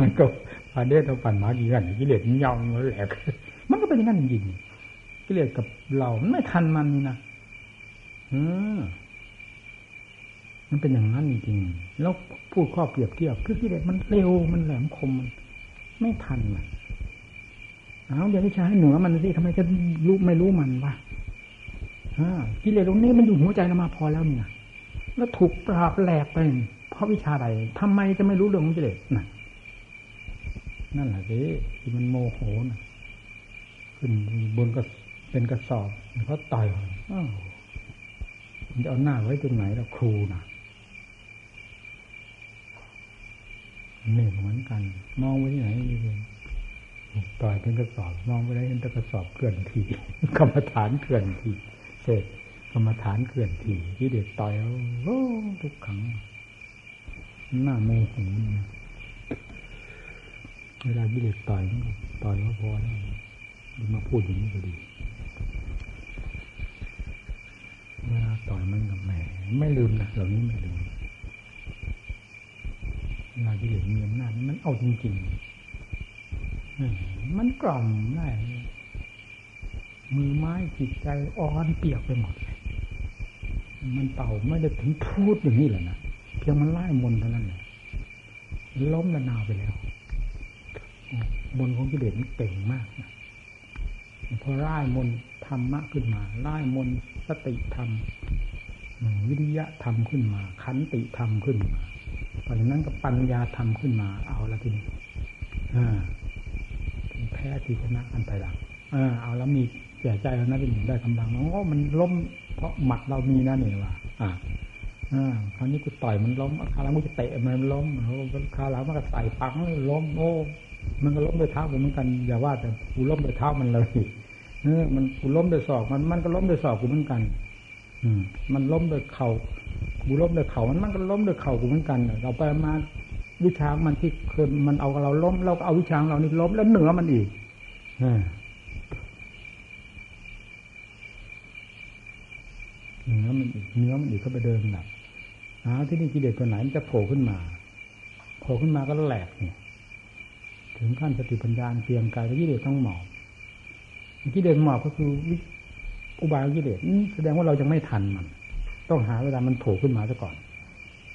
มันก็พาเด็กเราปั่นหมากี่กันกิเลสย่องมันแหลกมันก็เป็นอย่างนั้นจริงกิเลสกับเรามันไม่ทันมันนี่นะมันเป็นอย่างนั้นจริงๆแล้วพูดข้อเปรียบเทียบคือที่เด็กมันเร็วมันแหลมคมมันไม่ทันมันเอาเดี๋ยวนี้ใช้ให้เหนือมันสิทำไมจะรู้ไม่รู้มันวะกิเลสตรงนี้มันอยู่หัวใจเรามาพอแล้วเนี่ยแล้วถูกปราบแหลกไปเพราะวิชาใดทำไมจะไม่รู้เรื่องของกิเลสนั่นแหละสิที่มันโมโหนะขึ้นบนก็เป็นกระสอบเขาต่อยมันจะเอาหน้าไว้ตรงไหนล่ะครูนะเหมือนกันมองไปที่ไหนนี่เลยต่อยเป็นกระสอบมองไปได้เห็นแต่กระสอบเคลื่อนที่กรรมฐานเคลื่อนที่เสร็จกรรมฐานเคลื่อนที่ที่เด็กต่อยแล้วทุกครั้งหน้าโมโหเวลาที่เด็กต่อยต่อยแล้วพอแล้วมาพูดอย่างนี้ก็ดีเวลาต่อยมันกับแหมไม่ลืมนะเหล่านี้ไม่ลืมเวลาที่เหลือมีอำนาจมันเอาจริง มันกล่อมได้มือไม้จิตใจอ่อนเปียกไปหมดเลยมันเป่าไม่ได้ถึงพูดอย่างนี้แหละนะเพียงมันไล่มนเท่านั้นแหละล้มละนาวไปแล้วมนของกิเลสนี่เก่งมากนะพอไล่มนธรรมะขึ้นมาไล่มนสติธรรมวิริยะธรรมขึ้นมาขันติธรรมขึ้นมาตอนนั้นก็ปัญญาธรรมขึ้นมาเอาละทีนี้แพ้ที่ชนะกันไปหลังเอาแล้วมีเสียใจแล้วนะเป็นหนึ่งได้กำลังโอ้มันล้มเพราะหมัดเรามีนะเนี่ยว่ะคราวนี้กูต่อยมันล้มคราวหลังกูจะเตะมันล้มคราวหลังมันก็ใส่ปังล้มโอ้มันก็ล้มด้วยเท้าผมเหมือนกันอย่าว่าแต่กูล้มด้วยเท้ามันเลยมันกูล้มด้วยศอกมันก็ล้มด้วยศอกกูเหมือนกันมันล้มด้วยเข่ากูล้มด้วยเข่ามันก็ล้มด้วยเข่ากูเหมือนกันเราไปมาวิชามันที่เคยมันเอาเราล้มเราก็เอาวิชาเรานี่ล้มแล้วเหนือมันอีกเนื้อมันอีกเข้าไปเดิมหนักที่นี่กิเลสตัวไหนมันจะโผล่ขึ้นมาก็แหลกเนี่ยถึงขั้นสติปัญญาเพียงกายแล้วกิเลสต้องหมอบกิเลสหมอบก็คืออุบายกิเลสแสดงว่าเรายังไม่ทันมันต้องหาเวลามันโผล่ขึ้นมาซะก่อน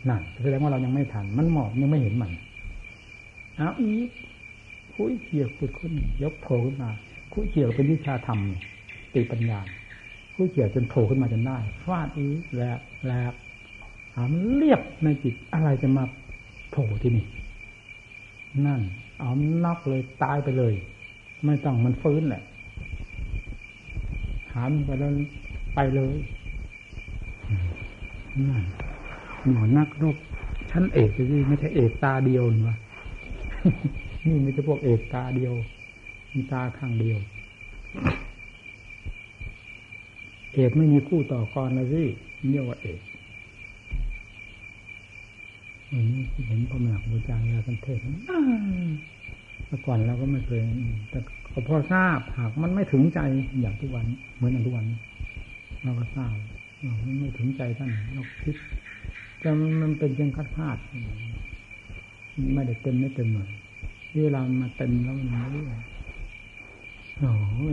นั่นแสดงว่าเรายังไม่ทันมันหมอบยังไม่เห็นมันเอาอีกคุยเกี่ยวปุดขึ้นยกโผล่ขึ้นมาคุยเกี่ยวเป็นวิชาธรรมสติปัญญาผู้เกี่ยวจนโผล่ขึ้นมาจนได้ฟาดอีกแล้วถามเรียบในจิตอะไรจะมาโผล่ที่นี่นั่นเอาน็อกเลยตายไปเลยไม่ต้องมันฟื้นแหละถามไปแล้วไปเลยนั่นหมอนักรบชั้นเอกที่ไม่ใช่เอกตาเดียวหรือวะ นี่ไม่ใช่พวกเอกตาเดียวมีตาข้างเดียว เอกไม่มีคู่ต่อกรนะสิเรียกว่าเอกเห็นพ่อแม่ครูอาจารย์เราสังเกตเมื่อก่อนเราก็ไม่เคยแต่พอทราบหากมันไม่ถึงใจอย่างทุกวันเหมือนอย่างทุกวันเราก็ทราบเราไม่ถึงใจท่านเราคิดแต่มันเป็นเพียงคาดพลาดไม่ได้เต็มไม่เต็มหน่อยเวลามาเต็มแล้วมันไม่ได้เวล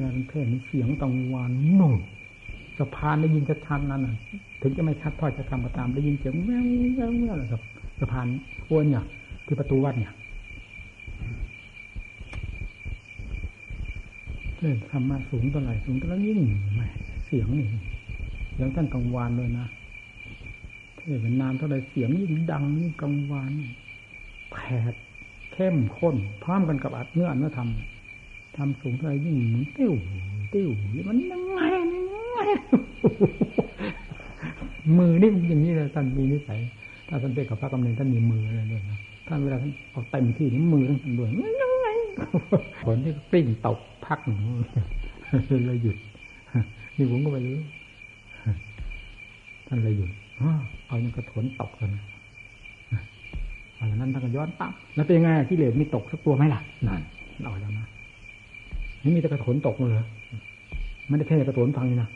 าสังเกตเสียงตองวานหนุ่มสะพานได้ยินชัดชันนั่นถึงจะไม่ชัดพอจะทำก็ตามได้ยินเสียงแว่วแว่วแบบสะพานอ้วนเนี่ยที่ประตูวัดเนี่ยทำมาสูงเท่าไหร่สูงเท่านั้นยิ่งไม่เสียงนี่แล้วท่านกังวานเลยนะถ้าเป็นนานเท่าไรเสียงยิ่งดังยิ่งกังวานแผดเข้มข้นพร้อมกันกับอัดเนื้ออัดเนื้อทำสูงเท่าไรยิ่งเหมือนติ้วติ้วมันยังไงมือนี่อย่างนี้เลยท่านมีนิสัยถ้าสังเกตกับพระกำเนิดท่านมีมืออะไรด้วยนะท่านเวลาท่านออกเต็มที่นี่มือท่านด้วยมันยังไงผลที่กลิ้งตกพักเลยหยุดนี่ผมก็ไปรู้ท่านเลยหยุดเอาอย่างกระโถนตกเลยตอนนั้นท่านก็ย้อนปั๊บแล้วเป็นยังไงที่เหลือมีตกสักตัวไหมล่ะนั่นเอาแล้วนะนี่มีแต่กระโถนตกเลยเหรอไม่ได้แค่กระโถนฟังนี่นะ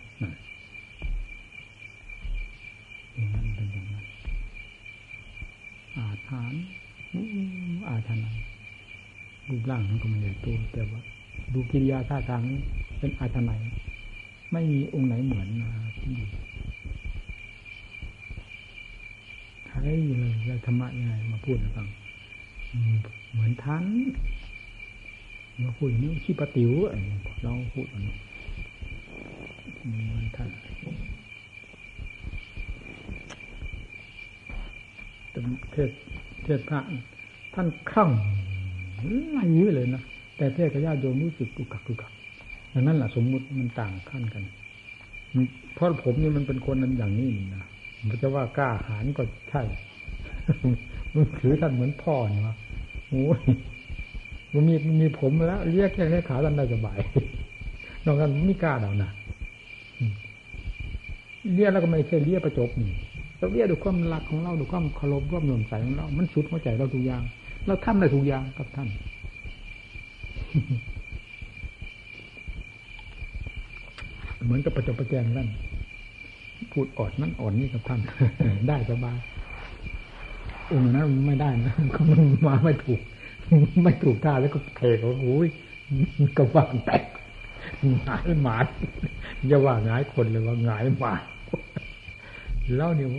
อย่างนั้นเป็นอย่างนั้นอาถรรพ์อาถรรพ์รูปร่างมันก็ไม่ใหญ่โตแต่ว่าดูกิริยาท่าทางเป็นอาถรรพ์ไม่มีองค์ไหนเหมือนที่ใครอยู่เลยแล้วธรรมะยังไงมาพูดให้ฟังเหมือนท่านมาพูดอย่างนี้ขี้ปะติ๋วเราพูดอย่างนี้เหมือนท่านเทศพระท่านคลั่งไหลไปเลยนะแต่เทศกับญาติโยมรู้สึกกุกกักอย่างนั้นแหละสมมุติมันต่างขั้นกันเพราะผมนี่มันเป็นคนนั้นอย่างนี้นะมันจะว่ากล้าหาญก็ใช่มันถือท่านเหมือนพ่อเนาะโอ้ยมันมีผมแล้วเรียกแค่ขาท่านได้สบายนอกจากนั้นไม่กล้าแล้วนะเรียกแล้วก็ไม่ใช่เรียกประจบนี่เราเรียกดูความรักของเราดูความเคารพร่วมน้อมใส่ของเรามันสุดหัวใจเราทุกอย่างเราทำได้ทุกอย่างกับท่าน เหมือนกับประจบประแจงท่านพูดออดนั่นอ่อนนี่กับท่าน ได้สบายองค์นั้นไม่ได้นะมันมาไม่ถูก ไม่ถูกท่าแล้วก็เทเขาโอ้ยกระว่างแตกหงายหมาดอย่าว่าหงายคนเลยว่าหงายหมาดแล้วเนี่ย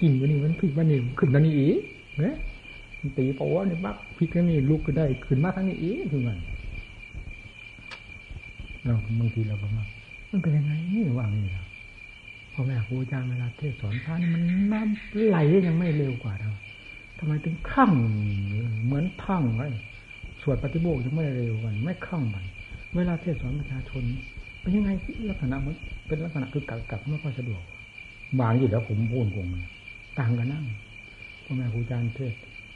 กินวันนี้มันพลิกวันนี้ขึ้นนั่นนี่อีกเนี่ยตีปวดเนี่ยบักพลิกนั่นนี่ลุกก็ได้ขึ้นมาทั้งนี้อีกทุกวันเราบางทีเราก็ว่ามันเป็นยังไงนี่ว่างนี่เราพ่อแม่ครูอาจารย์เวลาเทศสอนพระนี่มันน้ำไหลยังไม่เร็วกว่าเราทำไมถึงคลั่งเหมือนพังไว้สวดปฏิโมกข์ยังไม่เร็วกันไม่คลั่งมันเวลาเทศสอนประชาชนเป็นยังไงลักษณะมันเป็นลักษณะคือกักไม่ค่อยสะดวกบางอยู่แล้วผมพูดคงต่างกันนั่งพ่อแม่ครูอาจารย์เทศ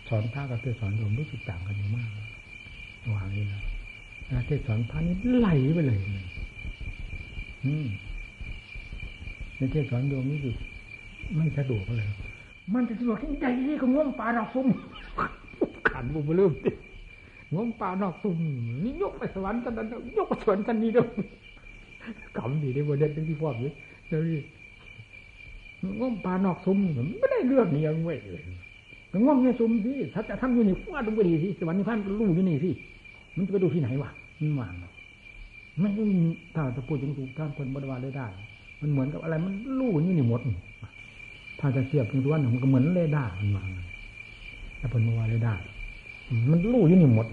สอนพระกับเทศสอนโยมรู้สึกต่างกันอยู่มากระหว่างนี้นะเทศสอนพระนี่ไหลไปเลยในเทศสอนโยมนี่คือไม่สะดวกเลยมันจะสะดวกที่ใจนี่ก็ง่วงปลานอกซุ่มขันบุบเริ่มติง่วงปลานอกซุ่มนี่ยกไปสวรรค์ท่านนั้นยกไปสวรรค์ท่านนี้ด้วยขำดีในวันเด็ดที่พ่อพี่เดี๋ยวนี้ง่วงปลานอกซุ่มไม่ได้เรื่องนี้ยังเว้ยง่วงในซุ่มสิถ้าจะทำอยู่นี่ว่าต้องไปดีสิสวรรค์นิพพานรู้อยู่นี่สิมันจะไปดูที่ไหนวะมันว่างมันถ้าจะพูดถึงถูกท่านคนบริวารได้มันเหมือนกับอะไรมันลู่อยู่นี่หมดถ้าจะเทียบถึงตัวนั้นมันก็เหมือนเรดาร์มันว่างแต่ผลว่าเรดาร์มันลู่อยู่นี่หมด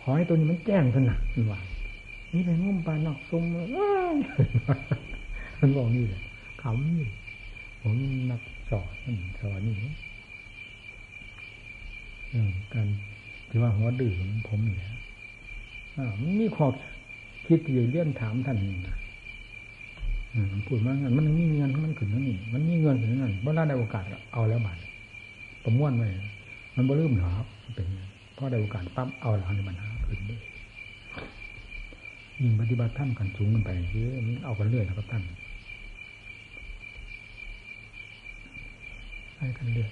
ขอให้ตัวนี้มันแจ้งซะหนักมันว่างนี่เป็นง่มปลานอกซุ่มมันบอกนี่แหละขำนี่ผมนักสอนนี่การที่ว่าหัวดื้อของผมเนี่ยมีขอบคิดอยู่เรื่องถามท่านนะพูดว่ามันมีเงินมันขึ้นนั่นนี่มันมีเงินขึ้นนั่นเพราะได้โอกาสเอาแล้วบัดประมวลไว้มันบ่ลืมหรอกเป็นพอได้โอกาสปั๊บเอาแล้วนี่มันหาขึ้นเลยยิ่งปฏิบัติธรรมกันสูงขึ้นไปเยอะมันเอากันเรื่อยแล้วก็ตั้งให้กันเรื่อย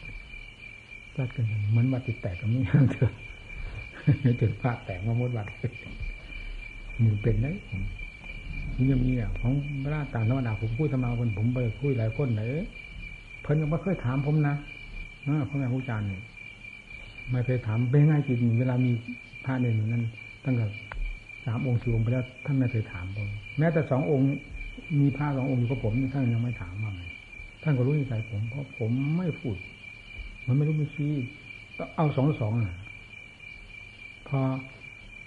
จัดกันเหมือนวัดติดแตกก็มีทางเถอะจุดพระแตกมาหมดวัดมือเป็นได้มันยังมีอ่ะของพระต่างธรรมดาผมพูดธรรมะคนผมไปคุยหลายคนไหนเพิ่นยังไม่เคยถามผมนะเพราะแม่ครูอาจารย์เนี่ยไม่เคยถามเป็นง่ายจริงเวลามีพระเนรนั้นตั้งแต่3องค์4องค์ไปแล้วท่านไม่เคยถามผมแม้แต่2องค์มีพระ2องค์อยู่กับผมท่านยังไม่ถามว่าไงท่านก็รู้นิสัยผมเพราะผมไม่พูดมันไม่รู้ไม่ชี้ก็เอา2-2น่ะพอ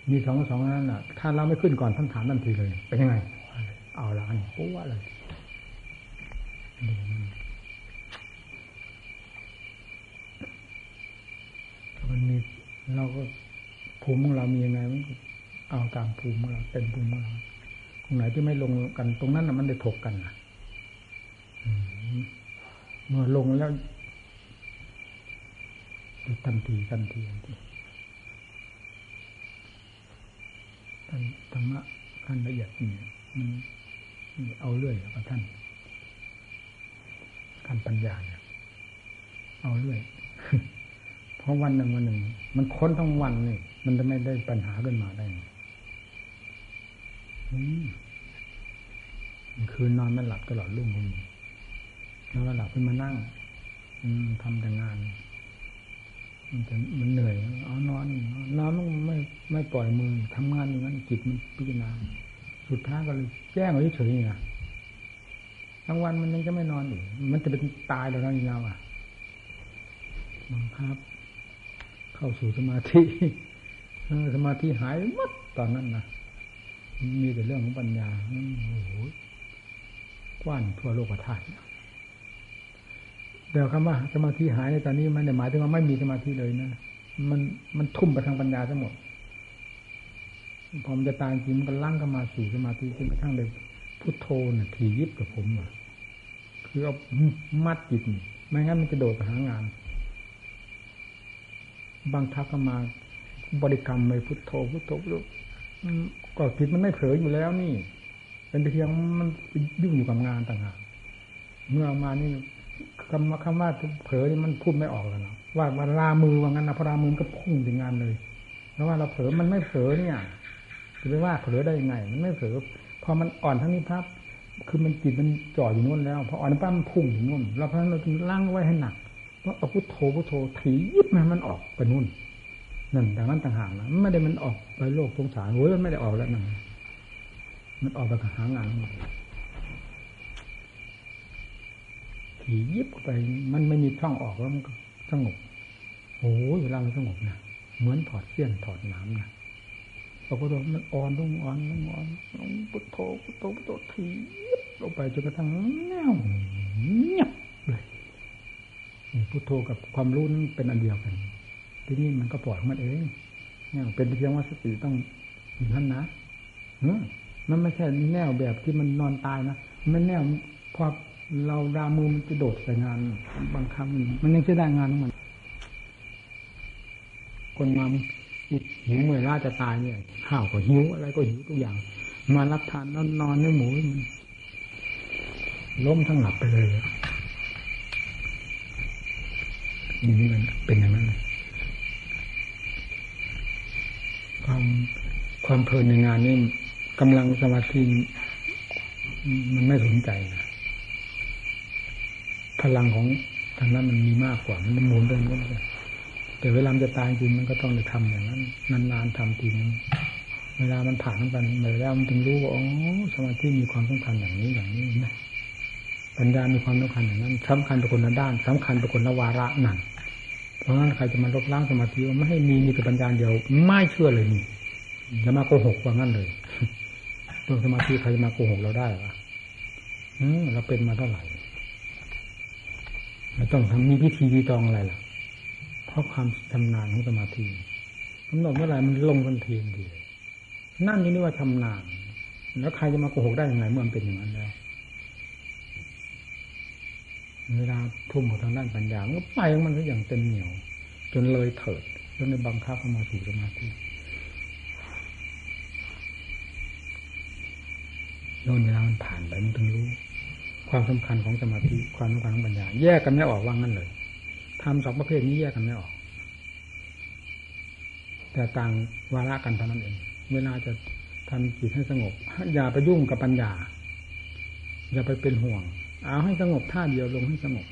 มี2-2นั่นน่ะถ้าเราไม่ขึ้นก่อนท่านถามทันทีเลยเป็นยังไงเอาละอันโอ้ว่าเลยมันมีเราก็ภูมิของเรามียังไงมันเอาตามภูมิของเราเต็มภูมิของเราตรงไหนที่ไม่ลงกันตรงนั้นน่ะมันได้ถกกันน่ะเมื่อลงแล้วทันทีท่านธรรมะท่านละเอียดนี่มันเอาเรื่อยกับท่านการปัญญาเนี่ยเอาเรื่อยเพราะวันหนึ่งมันค้นทั้งวันนี่มันจะไม่ได้ปัญหาขึ้นมาได้คืนนอนไม่หลับตลอดรุ่งคุณแล้วหลับขึ้นมานั่งทำแต่งานมันเหนื่อยเอานอนไม่ปล่อยมือทำงานอย่างนั้นจิตมันพิจารณาสุดท้ายก็เลยแจ้งเอาเฉยๆนะทั้งวันมันยังจะไม่นอนอีกมันจะเป็นตายแล้วนะนี่เราอ่ะบังคับเข้าสู่สมาธิสมาธิหายหมดตอนนั้นนะมีแต่เรื่องของปัญญาโอ้โหกว้านทั่วโลกธาตุแต่คำว่าสมาธิหายในตอนนี้มันหมายถึงว่าไม่มีสมาธิเลยนะมันทุ่มไปทางปัญญาทั้งหมดพอมันจะตายจริงมันก็ลั่งเข้ามาสู่สมาธิจนกระทั่งเลยพุทโธน่ะถี่ยิบกับผมคือเอามัดจิตไม่งั้นมันจะโดดไปหางานบางทักเข้ามาบริกรรมไปพุทโธพุทโธลูกก็จิตมันไม่เผลออยู่แล้วนี่เป็นเพียงมันยุ่งอยู่กับงานต่างหากเมื่อมานี่คำว่าเผลอนี่มันพูดไม่ออกแล้วนะว่ามันลามือว่างั้นนะพอลามือก็พุ่งถึงงานเลยแล้วว่าเราเผลอมันไม่เผลอเนี่ยจะไปว่าเผลอได้ยังไงมันไม่เผลอพอมันอ่อนทั้งนี้ครับคือมันจิตมันจ่ออยู่นู่นแล้วพออ่อนปั๊บมันพุ่งถึงนู่นแล้วเพราะฉะนั้นเราจึงล้างไว้ให้หนักว่าเอาพุทโธถี่ยิบมันออกไปนู่น นั่นดังนั้นต่างหากนะไม่ได้มันออกไปโลกสงสารโอ้ยมันไม่ได้ออกแล้วนั่นมันออกไปหางานของมันถี่ยิบไปมันไม่มีช่องออกแล้วมันก็สงบโอ้ยเวลามันสงบนะเหมือนถอดเสี้ยนถอดน้ำนะเราก็โดนมันอ่อนลงอ่อนลงอ่อนลงปุถโถปุถโถปุถโถถี่ลงไปจนกระทั่งแน่วเงียบเลยพุทโธกับความรู้นั้นเป็นอันเดียวกันทีนี้มันก็ปล่อยมันเองเนี่ยเป็นเพียงว่าสติต้องอยู่นั่นนะมันไม่ใช่แนวแบบที่มันนอนตายนะมันแนวพอเรารามือมันจะโดดใส่งานบางครั้งมันยังจะได้งานของมันคนมาหิวเมื่อยล้าจะตายเนี่ยข้าวก็หิวอะไรก็หิวทุกอย่างมารับทานนอนนอนในหมูล้มทั้งหลับไปเลยอย่างนี้มันเป็นอย่างนั้นเลยความเพลินในงานนี่กำลังสมาธิมันไม่สนใจนะพลังของทางนั้นมันมีมากกว่ามันหมุนเรื่องนู้นเลยแต่เวลาจะตายจริงมันก็ต้องได้ทำอย่างนั้นนานๆทำทีนึงเวลามันผ่านกันไปแล้วมันถึงรู้ว่าอ๋อสมาธิมีความสำคัญอย่างนี้อย่างนี้นะปัญญามีความสำคัญอย่างนั้นสำคัญเป็นคนละด้านสำคัญเป็นคนละวาระนั่นเพราะงั้นใครจะมาลบล้างสมาธิว่าไม่ให้มีแต่ปัญญาเดียวไม่เชื่อเลยนี่จะมาโกหกว่างั้นเลยตัวสมาธิใครจะมาโกหกเราได้หรอเราเป็นมาเท่าไหร่ไม่ต้องทำมีพิธีรีตองอะไรหรอกเพราะความชำนาญของสมาธิกำหนดเมื่อไหร่มันลงทันทีเลยนั่นนี่เรียกว่าชำนาญแล้วใครจะมาโกหกได้ยังไงเมื่อมันเป็นอย่างนั้นแล้วเวลาทุ่มของทางด้านปัญญาก็ไปของมันก็อย่างเต็มเหนียวจนเลยเถิดจนในบังคับเข้ามาสู่สมาธิโดนเวลามันผ่านไปมันถึงรู้ความสำคัญของสมาธิความสำคัญของปัญญาแยกกันไม่ออกว่างั้นเลยทำสองประเภทนี้แยกกันไม่ออกแต่ต่างวาระกันเท่านั้นเองเวลาจะทำจิตให้สงบอย่าไปยุ่งกับปัญญาอย่าไปเป็นห่วงเอาให้สงบท่าเดียวลงให้สงบ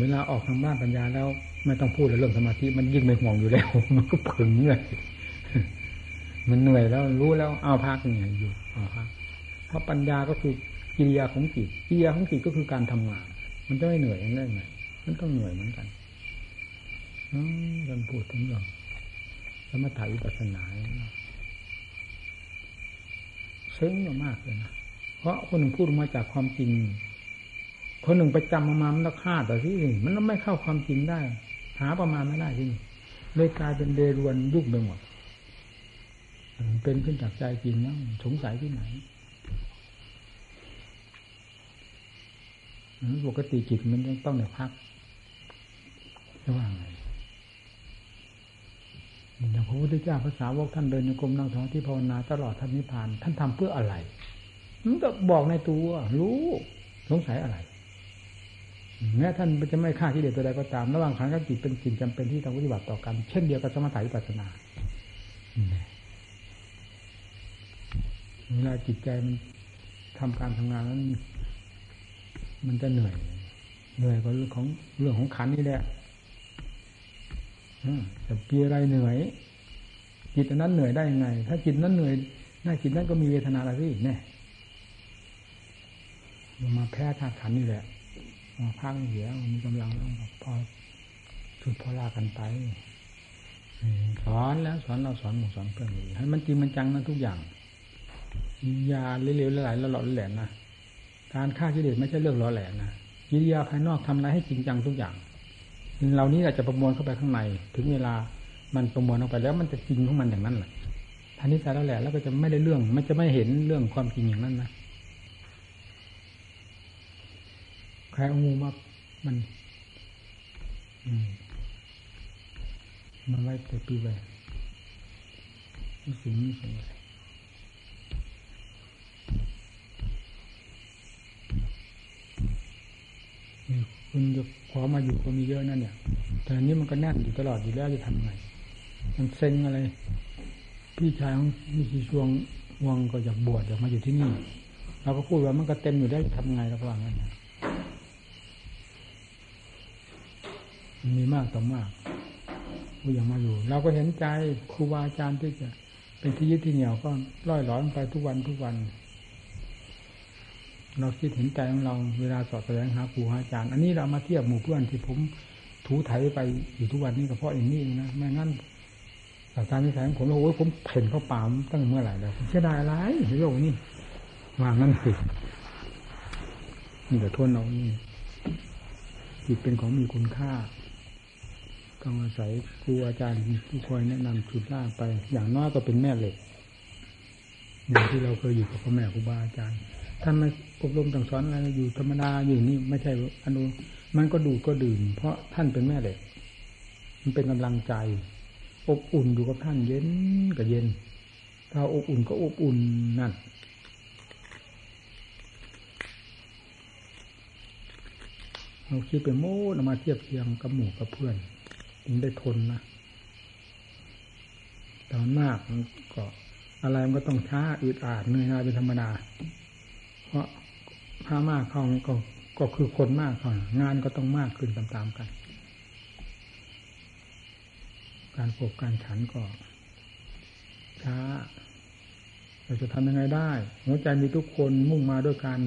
เวลาออกทางบ้านปัญญาแล้วไม่ต้องพูดเรื่องสมาธิมันยิ่งไม่ห่วงอยู่แล้วมันก็ผึ่งเลยมันเหนื่อยแล้วรู้แล้วเอาพักเนี่ยอยู่เอาพักเพราะปัญญาก็คือกิริยาของจิตกิริยาของจิตก็คือการทำงานมันจะไม่เหนื่อยได้ไงมันต้องเหนื่อยเหมือนกันการพูดถึงเรื่องสมถะวิปัสสนาซึ้งมากเลยนะเพราะคนหนึ่งพูดมาจากความจริงคนหนึ่งไปจำมามันละคาดแต่ที่อื่นมันไม่เข้าความจริงได้หาประมาณไม่ได้ที่นี่เลยกลายเป็นเดรวนยุบไปหมดเป็นขึ้นจากใจจริงแล้วสงสัยที่ไหนปกติจิตมันต้องได้พักจะว่าไงอย่างพระพุทธเจ้าพระสาวกท่านเดินโยกมนั่งสมาธิภาวนาตลอดท่านนิพพานท่านทำเพื่ออะไรมันก็บอกในตัวรู้สงสัยอะไรแม้ท่านจะไม่ฆ่ากิเลสตัวใดก็ตามระหว่างขันธ์กับจิตเป็นสิ่งจำเป็นที่ต้องปฏิบัติต่อกันเช่นเดียวกับสมถะวิปัสสนาเวลาจิตใจมันทำการทำงานนั้นมันจะเหนื่อยเหนื่อยกับเรื่องของขันธ์นี่แหละแต่ปีอะไรเหนื่อยจิตนั้นเหนื่อยได้ยังไงถ้าจิตนั้นเหนื่อยหน้าจิตนั้นก็มีเวทนาอะไรที่แน่มาแพ้ธาตุขันธ์นี่แหละมาพักเสียมีกำลังต้องพอสุดพอลากันไปสอนแล้วสอนเราสอนหมู่สอนเพื่อนให้มันจริงมันจังนะทุกอย่างยาเร็วๆหลายๆหล่อแหลมนะการฆ่ากิเลสไม่ใช่เรื่องหล่อแหลมนะกิริยาภายนอกทำอะไรให้จริงจังทุกอย่างเหล่านี้อาจจะประมวลเข้าไปข้างในถึงเวลามันประมวลออกไปแล้วมันจะจริงของมันอย่างนั้นแหละท่านี้แต่แล้วแหละแล้วก็จะไม่ได้เรื่องมันจะไม่เห็นเรื่องความจริงอย่างนั้นนะใครเอางูมามันไล่ไปปีแหวนนี่สิ่งนี้สิ่งอะไรคุณจะขอมาอยู่ก็มีเยอะนั่นเนี่ยแต่อันนี้มันก็แน่นอยู่ตลอดอยู่แล้วจะทำไงมันเซ็งอะไรพี่ชายของพี่ชีชวงวังก็อยากบวชอยากมาอยู่ที่นี่เราก็พูดว่ามันก็เต็มอยู่ได้ทำไงระหว่างนั้นมีมากต่อมาก ผู้ยังมาอยู่เราก็เห็นใจครูบาอาจารย์ที่จะเป็นที่ยึดที่เหนี่ยวก็ล่อยหลอนไปทุกวันเราคิดเห็นใจของเราเวลาสอบแสดงหาครูหาอาจารย์อันนี้เรามาเทียบหมู่เพื่อนที่ผมถูไถไปอยู่ทุกวันนี้ก็เพราะอย่างนี้นะไม่งั้นอาจารย์นิสัยของผมโอ้ยผมเห็นเขาป่ามตั้งเมื่อไหร่แล้วผมเสียดายอะไรเห็นโลกนี่วางนั่นสิมีแต่ทวนเอานี่จิตเป็นของมีคุณค่าต้องอาศัยครูอาจารย์ที่คอยแนะนำจุดล่าไปอย่างน้อยก็เป็นแม่เหล็กอย่างที่เราเคยอยู่กับพ่อแม่ครูบาอาจารย์ท่านมาอบรมสั่งสอนอะไรอยู่ธรรมดาอยู่นี่ไม่ใช่อนุมันก็ดูก็ดื่มเพราะท่านเป็นแม่เหล็กมันเป็นกำลังใจอบอุ่นอยู่กับท่านเย็นก็เย็นถ้าอบอุ่นก็อบอุ่นนั่นเราคิดไปโม้นำมาเทียบเทียงกับหมู่กับเพื่อนยิ่งได้ทนนะตอนมากมันก็อะไรมันก็ต้องช้าอึดอัดเหนื่อยหน่ายเป็นธรรมดาเพราะถ้ามากเข้ามันก็คือคนมากเข้างานก็ต้องมากขึ้นตามๆกันการปกการฉันก็ช้าเราจะทำยังไงได้หัวใจมีทุกคนมุ่งมาด้วยกัน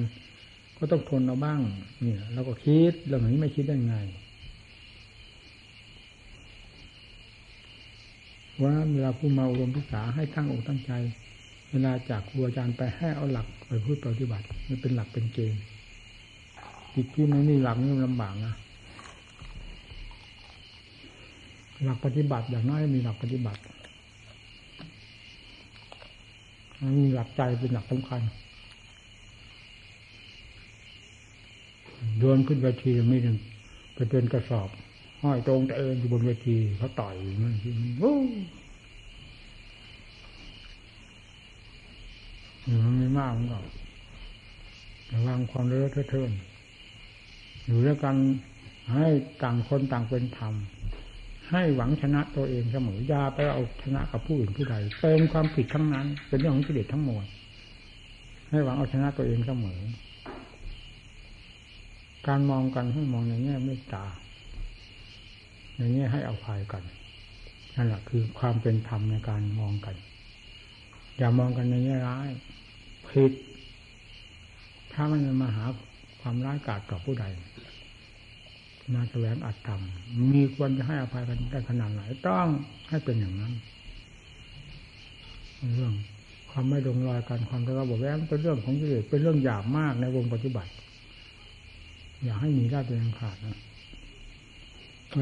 ก็ต้องทนเอาบ้างเนี่ยเราก็คิดเราแบบนี้ไม่คิดได้ไงว่าเวลาผู้มาอบรมศึกษาให้ตั้งอกตั้งใจเวลาจากครูอาจารย์ไปให้เอาหลักไปพูดปฏิบัติมันเป็นหลักเป็นเกณฑ์จิตที่ไม่มีหลักนี่ลำบากนะหลักปฏิบัติอย่างน้อยมีหลักปฏิบัติมีหลักใจเป็นหลักสำคัญโยนขึ้นเวทีไม่ถึงไปเป็นกระสอบห้อยตรงแต่เอิญอยู่บนเวทีเขาต่อยนั่นที่โอ้มันไม่มากมันก็ระวังความเลอะเทอะอยู่ด้วยกันให้ต่างคนต่างเป็นธรรมให้หวังชนะตัวเองเสมออย่าไปเอาชนะกับผู้อื่นผู้ใดเติมความผิดทั้งนั้นเป็นเรื่องของกิเลสทั้งหมดให้หวังเอาชนะตัวเองเสมอการมองกันให้มองในแง่เมตตาในแง่ให้อภัยกันนั่นแหละคือความเป็นธรรมในการมองกันอย่ามองกันในแง่ร้ายผิดถ้ามันมาหาความร้ายกาจกับผู้ใดมาแสวงอัตธรรมมีควรจะให้อภัยกันได้ขนาดไหนต้องให้เป็นอย่างนั้นเรื่องความไม่ลงรอยกันความทะเลาะเบาะแว้งเป็นเรื่องของกิเลสเป็นเรื่องหยาบมากในวงปฏิบัติอย่าให้มีได้เป็นอันขาดนะ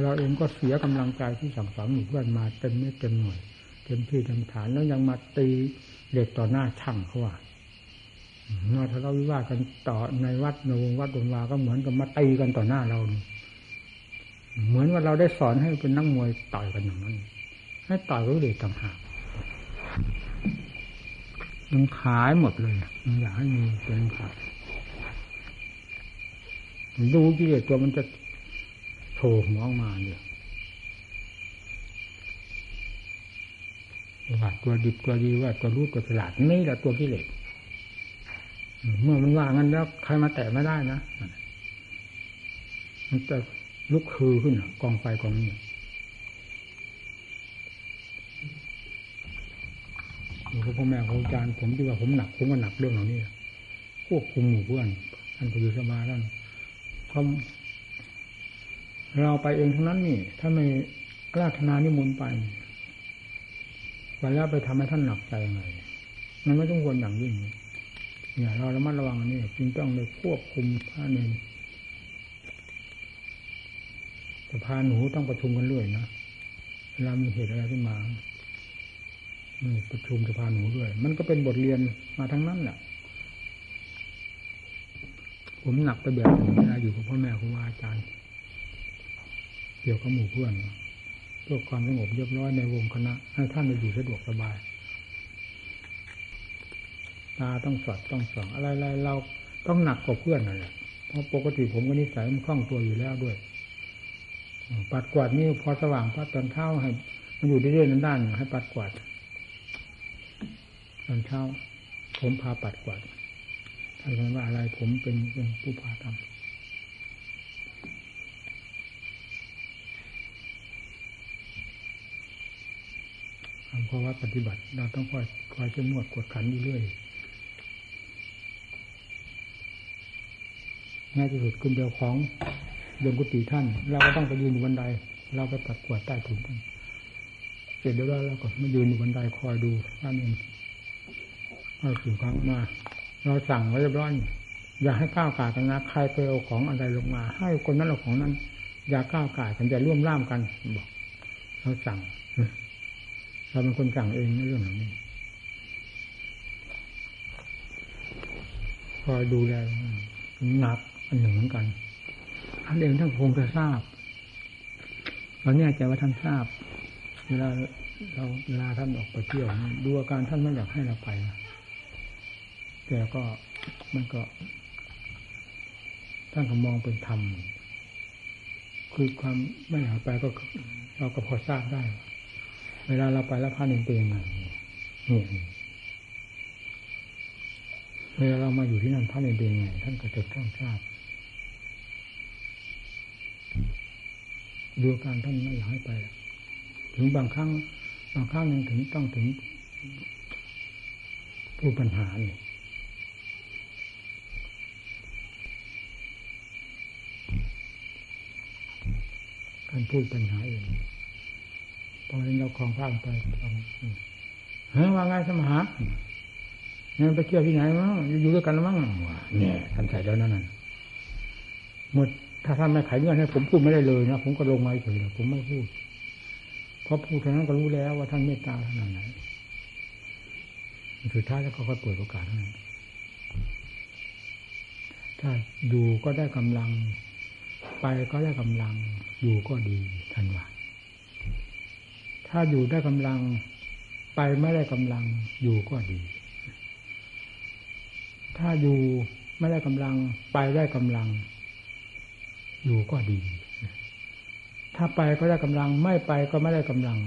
เราเองก็เสียกำลังใจที่สั่งสอนหมู่เพื่อนมาเต็มเม็ดเต็มหน่วยเต็มที่เต็มฐานแล้วยังมาตีเด็กต่อหน้าช่างเขาว่ามาทะเลาะวิวาทกันต่อในวัดในวงวัดวงวาก็เหมือนกับมาตีกันต่อหน้าเราเหมือนว่าเราได้สอนให้เป็นนักมวยต่อยกันอย่างนั้นให้ต่อยก็เด็กต่างหากมันขายหมดเลยมันอยากให้มีเป็นอันขาดดูที่เด็กตัวมันจะโผล่หัวออกมาเนี่ยว่าตัวดิบตัวดีว่าตัวรู้ตัวฉลาดนี่แหละตัวกิเลสเมื่อมันว่างั้นแล้วใครมาแตะไม่ได้นะมันจะลุกฮือขึ้นกองไฟกองนี้หลวงพ่อแม่ครูอาจารย์ผมที่ว่าผมหนักผมก็หนักเรื่องเหล่านี้ควบคุมหมู่เพื่อนท่านผู้อยู่สมานั่นเราไปเองทั้งนั้นนี่ถ้าไม่ราชนานิมนต์ไปแล้วไปทำให้ท่านหนักใจยังไงมันไม่ต้องควรอย่างยิ่งเนี่ยเราระมัดระวังนี่จึงต้องไปควบคุมพระเนรสภาหนูต้องประชุมกันเรื่อยนะเวลามีเหตุอะไรขึ้นมาประชุมสภาหนูด้วยมันก็เป็นบทเรียนมาทั้งนั้นแหละผมหนักไปแบบนี้เวลาอยู่กับพ่อแม่ครูอาจารย์เกี่ยวกับหมู่เพื่อนเพื่อความสงบเรียบร้อยในวงคณะให้ท่านได้อยู่สะดวกสบายตาต้องสอดต้องส่องอะไรๆเราต้องหนักกว่าเพื่อนหน่อยเพราะปกติผมก็นิสัยมันคล่องตัวอยู่แล้วด้วยปัดกวาดนี่พอสว่างปัดตอนเช้าให้มันอยู่เรื่อยๆด้านๆให้ปัดกวาดตอนเช้าผมพาปัดกวาดท่านว่าอะไรผมเป็นผู้พาทำ พอวัดปฏิบัติเราต้องคอยเข้มงวดกวดขันอยู่เรื่อยง่ายที่สุดคุณเดียวของโยมกุฏิท่านเราก็ต้องไปยืนอยู่บันไดเราไปปัดกวาดใต้ถุนท่านเสร็จเรียบร้อยแล้วก็มายืนอยู่บันไดคอยดูท่านเองเอาถือของมาเราสั่งไว้เรียบร้อยอย่าให้ก้าวก่ายกันนะใครไปเอาของอะไรลงมาให้คนนั้นเอาของนั้นอย่าก้าวก่ายกันอย่าร่วมร่ามกันบอกเราสั่งเราเป็นคนสั่งเองเรื่องนี้คอยดูแลหนักอันหนึ่งเหมือนกันท่านเองท่านคงจะทราบเราแน่ใจว่าท่านทราบเวลาเราลาท่านออกไปเที่ยวดูอาการท่านไม่อยากให้เราไปแต่ก็มันก็ท่านก็มองเป็นธรรมคือความไม่อยากไปก็เราก็พอทราบได้เวลาเราไปแล้วพระเองเป็นยังไงเนี่ยเวลาเรามาอยู่ที่นั่นพระเองเป็นยังไงท่านก็จะต้องทราบดูการท่านไม่อยากให้ไปถึงบางครั้งยังต้องถึงผู้ปัญหาเนี่ยการพูดปัญหาเองพอเห็นเราคลองผ้าไปเฮ้ยว่าไงสมหะเนี่ยไปเที่ยวที่ไหนมั้งอยู่ด้วยกันมั้งเนี่ยท่านใส่แล้วนั่นน่ะหมดถ้าท่านไม่ไขเงื่อนให้ผมพูดไม่ได้เลยนะผมก็ลงมาเฉยๆผมไม่พูดเพราะพูดเท่านั้นก็รู้แล้วว่าท่านเมตตาขนาดไหนสุดท้ายแล้วก็ค่อยเปิดโอกาสให้ถ้าดูก็ได้กำลังไปก็ได้กำลังอยู่ก็ดีทันวันถ้าอยู่ได้กำลังไปไม่ได้กำลังอยู่ก็ดีถ้าอยู่ไม่ได้กำลังไปได้กำลังอยู่ก็ดีถ้าไปก็ได้กำลังไม่ไปก็ไม่ได้กำลัง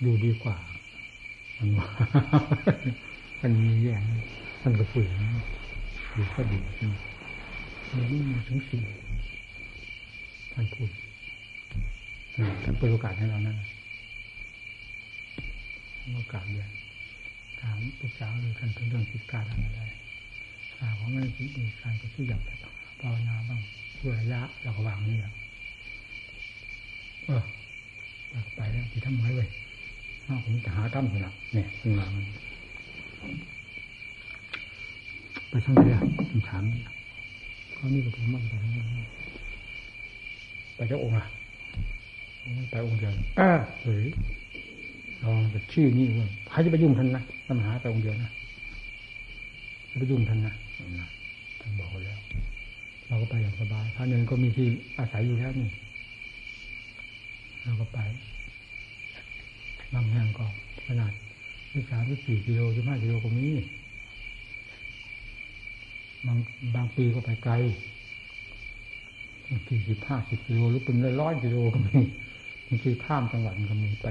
อยู่ดีกว่าทันวันมันมีอย่างมันก็ฝืนอยู่ก็ดีนี่มันถึงสิ่งท่านพูดท่านเปิดโอกาสให้เรานั่นโอกาสเดียวถามปรึกษาหรือท่านถึงเรื่องศิษย์การอะไรถามว่าไม่คิดมีการก็ที่อยากจะภาวนาบ้างช่วยระยะเราก็วางนี่แหละไปแล้วที่ทำไว้เลยถ้าผมจะหาตั้มไปละเนี่ยถึงหลังไปช่างเดียวถามเขานี่ก็ถึงมั่นใจไปเจ้าองค์ล่ะไปองค์เดียวเฮ้ยลองแต่ชื่อนี่ว่าใครจะไปยุ่งท่านนะปัญหาไปองค์เดียวนะไปยุ่งท่านนะท่านบอกแล้วเราก็ไปอย่างสบายพระเนรก็มีที่อาศัยอยู่แล้วนี่เราก็ไปนำแหงก่อนขนาดที่3-4 กิโลถึง5 กิโลกว่านี้บางปีก็ไปไกล40-50 กิโลหรือเป็น100 กิโลก็มีบางทีข้ามจังหวัดก็มีไป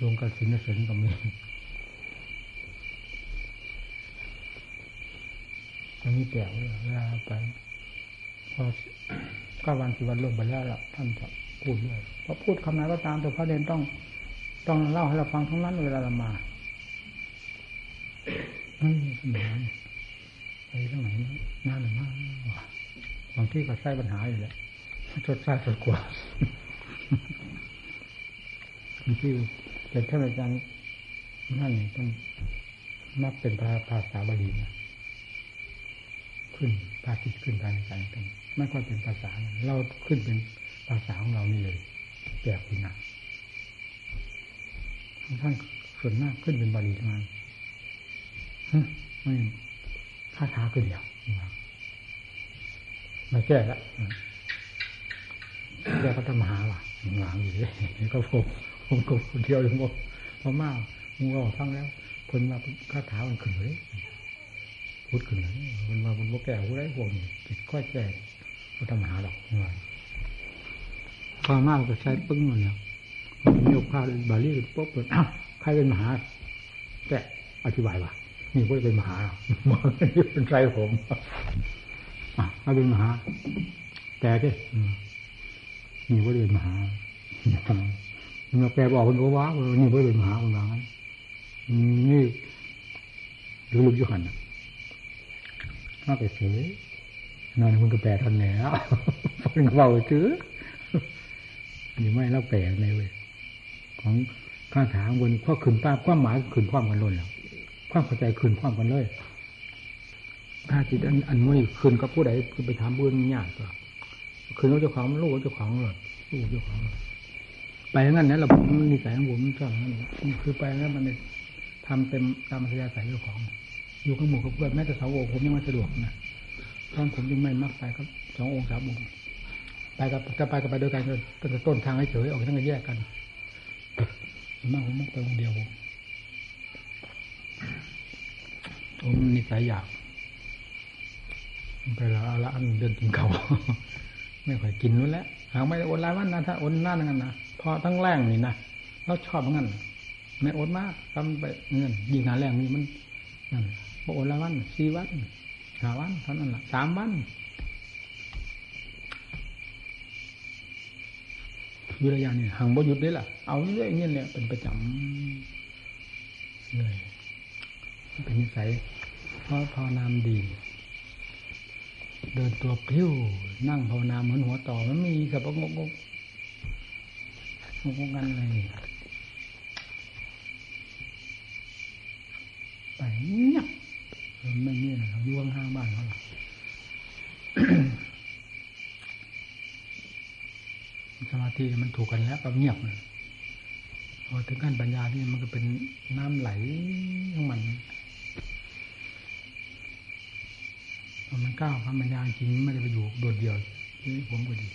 ลงกระสินเสนก็มีอันนี้แปลกเลยเวลาไปพอ9 วัน 10 วันลงไปแล้วท่านจะพูดเลยพอพูดคำไหนก็ตามแต่พระเนรต้องเล่าให้เราฟังทั้งนั้นเวลาเรามาไม่สมานไปตรงไหนน่าหนึ่งมากบางที่ก็ใช้ปัญหาอยู่แหละชดใช้สดกว่าบางที่แต่ท่านอาจารย์นั่นต้องนับเป็นภาษาบาลีนะขึ้นภาคิขึ้นภาษาต่างๆไม่ค่อยเป็นภาษาเราขึ้นเป็นภาษาของเรานี่เลยแปลกดีนะท่านส่วนมากขึ้นเป็นบาลีทั้งนั้นไม่คาถาคือเดียวมาแก้แล้วแก้ก็ทำมหาว่ะหลังอยู่เลยก็ผมก็คนเดียวเลยบอกพอมากมึงก็ฟังแล้วคนมาคาถามันขึ้นเลยพูดขึ้นเลยมันมาบนโบแก้วได้ห่วงจิตค่อยแก่ก็ทำมหาหรอกพอมากก็ใช้ปึ้งหมดแล้วมันมีโอกาสบาลีปุ๊บเปิดอ้าวใครเป็นมหาแกอธิบายว่ะนี่ก็เป็นมหาเป็นใจผมเอาเป็นมหาแต่ดินี่ก็เป็นมหา เราแปลบอกคนว่านี่เพื่อเป็นมหาองค์หลังนี่ลึกๆอยู่ขันน่าไปซื้อนอนคุณก็แปลทันแล้วคุณก็เบาซื้อนี่ไม่เล่าแปลในเว้ยของข้าถามบนข้อขึ้นป้าความหมายขึ้นความกันล้นแล้วความเข้าใจขึ้นความกันเลยถ้าจิตอันมุ่ยขึ้นก็ผู้ใดคือไปถามบุญยากก็คือรู้เจ้าของรู้เจ้าของหรอกรู้เจ้าของไปงั้นนะเราผมมีสายของผมชอบนั่นคือไปงั้นมันทำเต็มตามอัธยาศัยเจ้าของอยู่ข้างหมู่กับเพื่อนแม้แต่สาวองค์ผมยังไม่สะดวกนะท่านผมยังไม่มักไปครับสององค์สามองค์ไปกับจะไปกับไปด้วยกันก็จะต้นทางให้เฉยออกทั้งกันแยกกันมากผมมักไปองค์เดียวผมนิสัยอยากไปแล้วเอาละอันเดินกินเขาไม่ค่อยกินนู้นแล้วหากไม่อดร้านวันนะถ้าอดหน้านั่นนะพอทั้งแรงนี่นะเราชอบงั้นไม่อดมากทำไปเงินยิงหาแรงนี่มันนั่นพออดร้านวัน4 วัน5 วันเท่านั้นแหละ3 วันวิริยะนี่ห่างบ่หยุดได้ล่ะเอาเรื่อยๆเงี้ยเนี่ยเป็นประจำเลยเป็นนิสัยเพราะภาวนามดีเดินตัวพลิ้วนั่งภาวนาเหมือนหัวต่อมันมีสับงกงกงกันอะไรไปเนี่ยไม่เนี่ยเขาอยู่ข้างบ้านเขาหรอก สมาธิมันถูกกันแล้วก็เงียบเลยพอถึงขั้นปัญญาที่มันก็เป็นน้ำไหลของมันมันก้าวความปัญญาจริงไม่ได้ไปอยู่โดดเดี่ยวนี่ผมก็ดี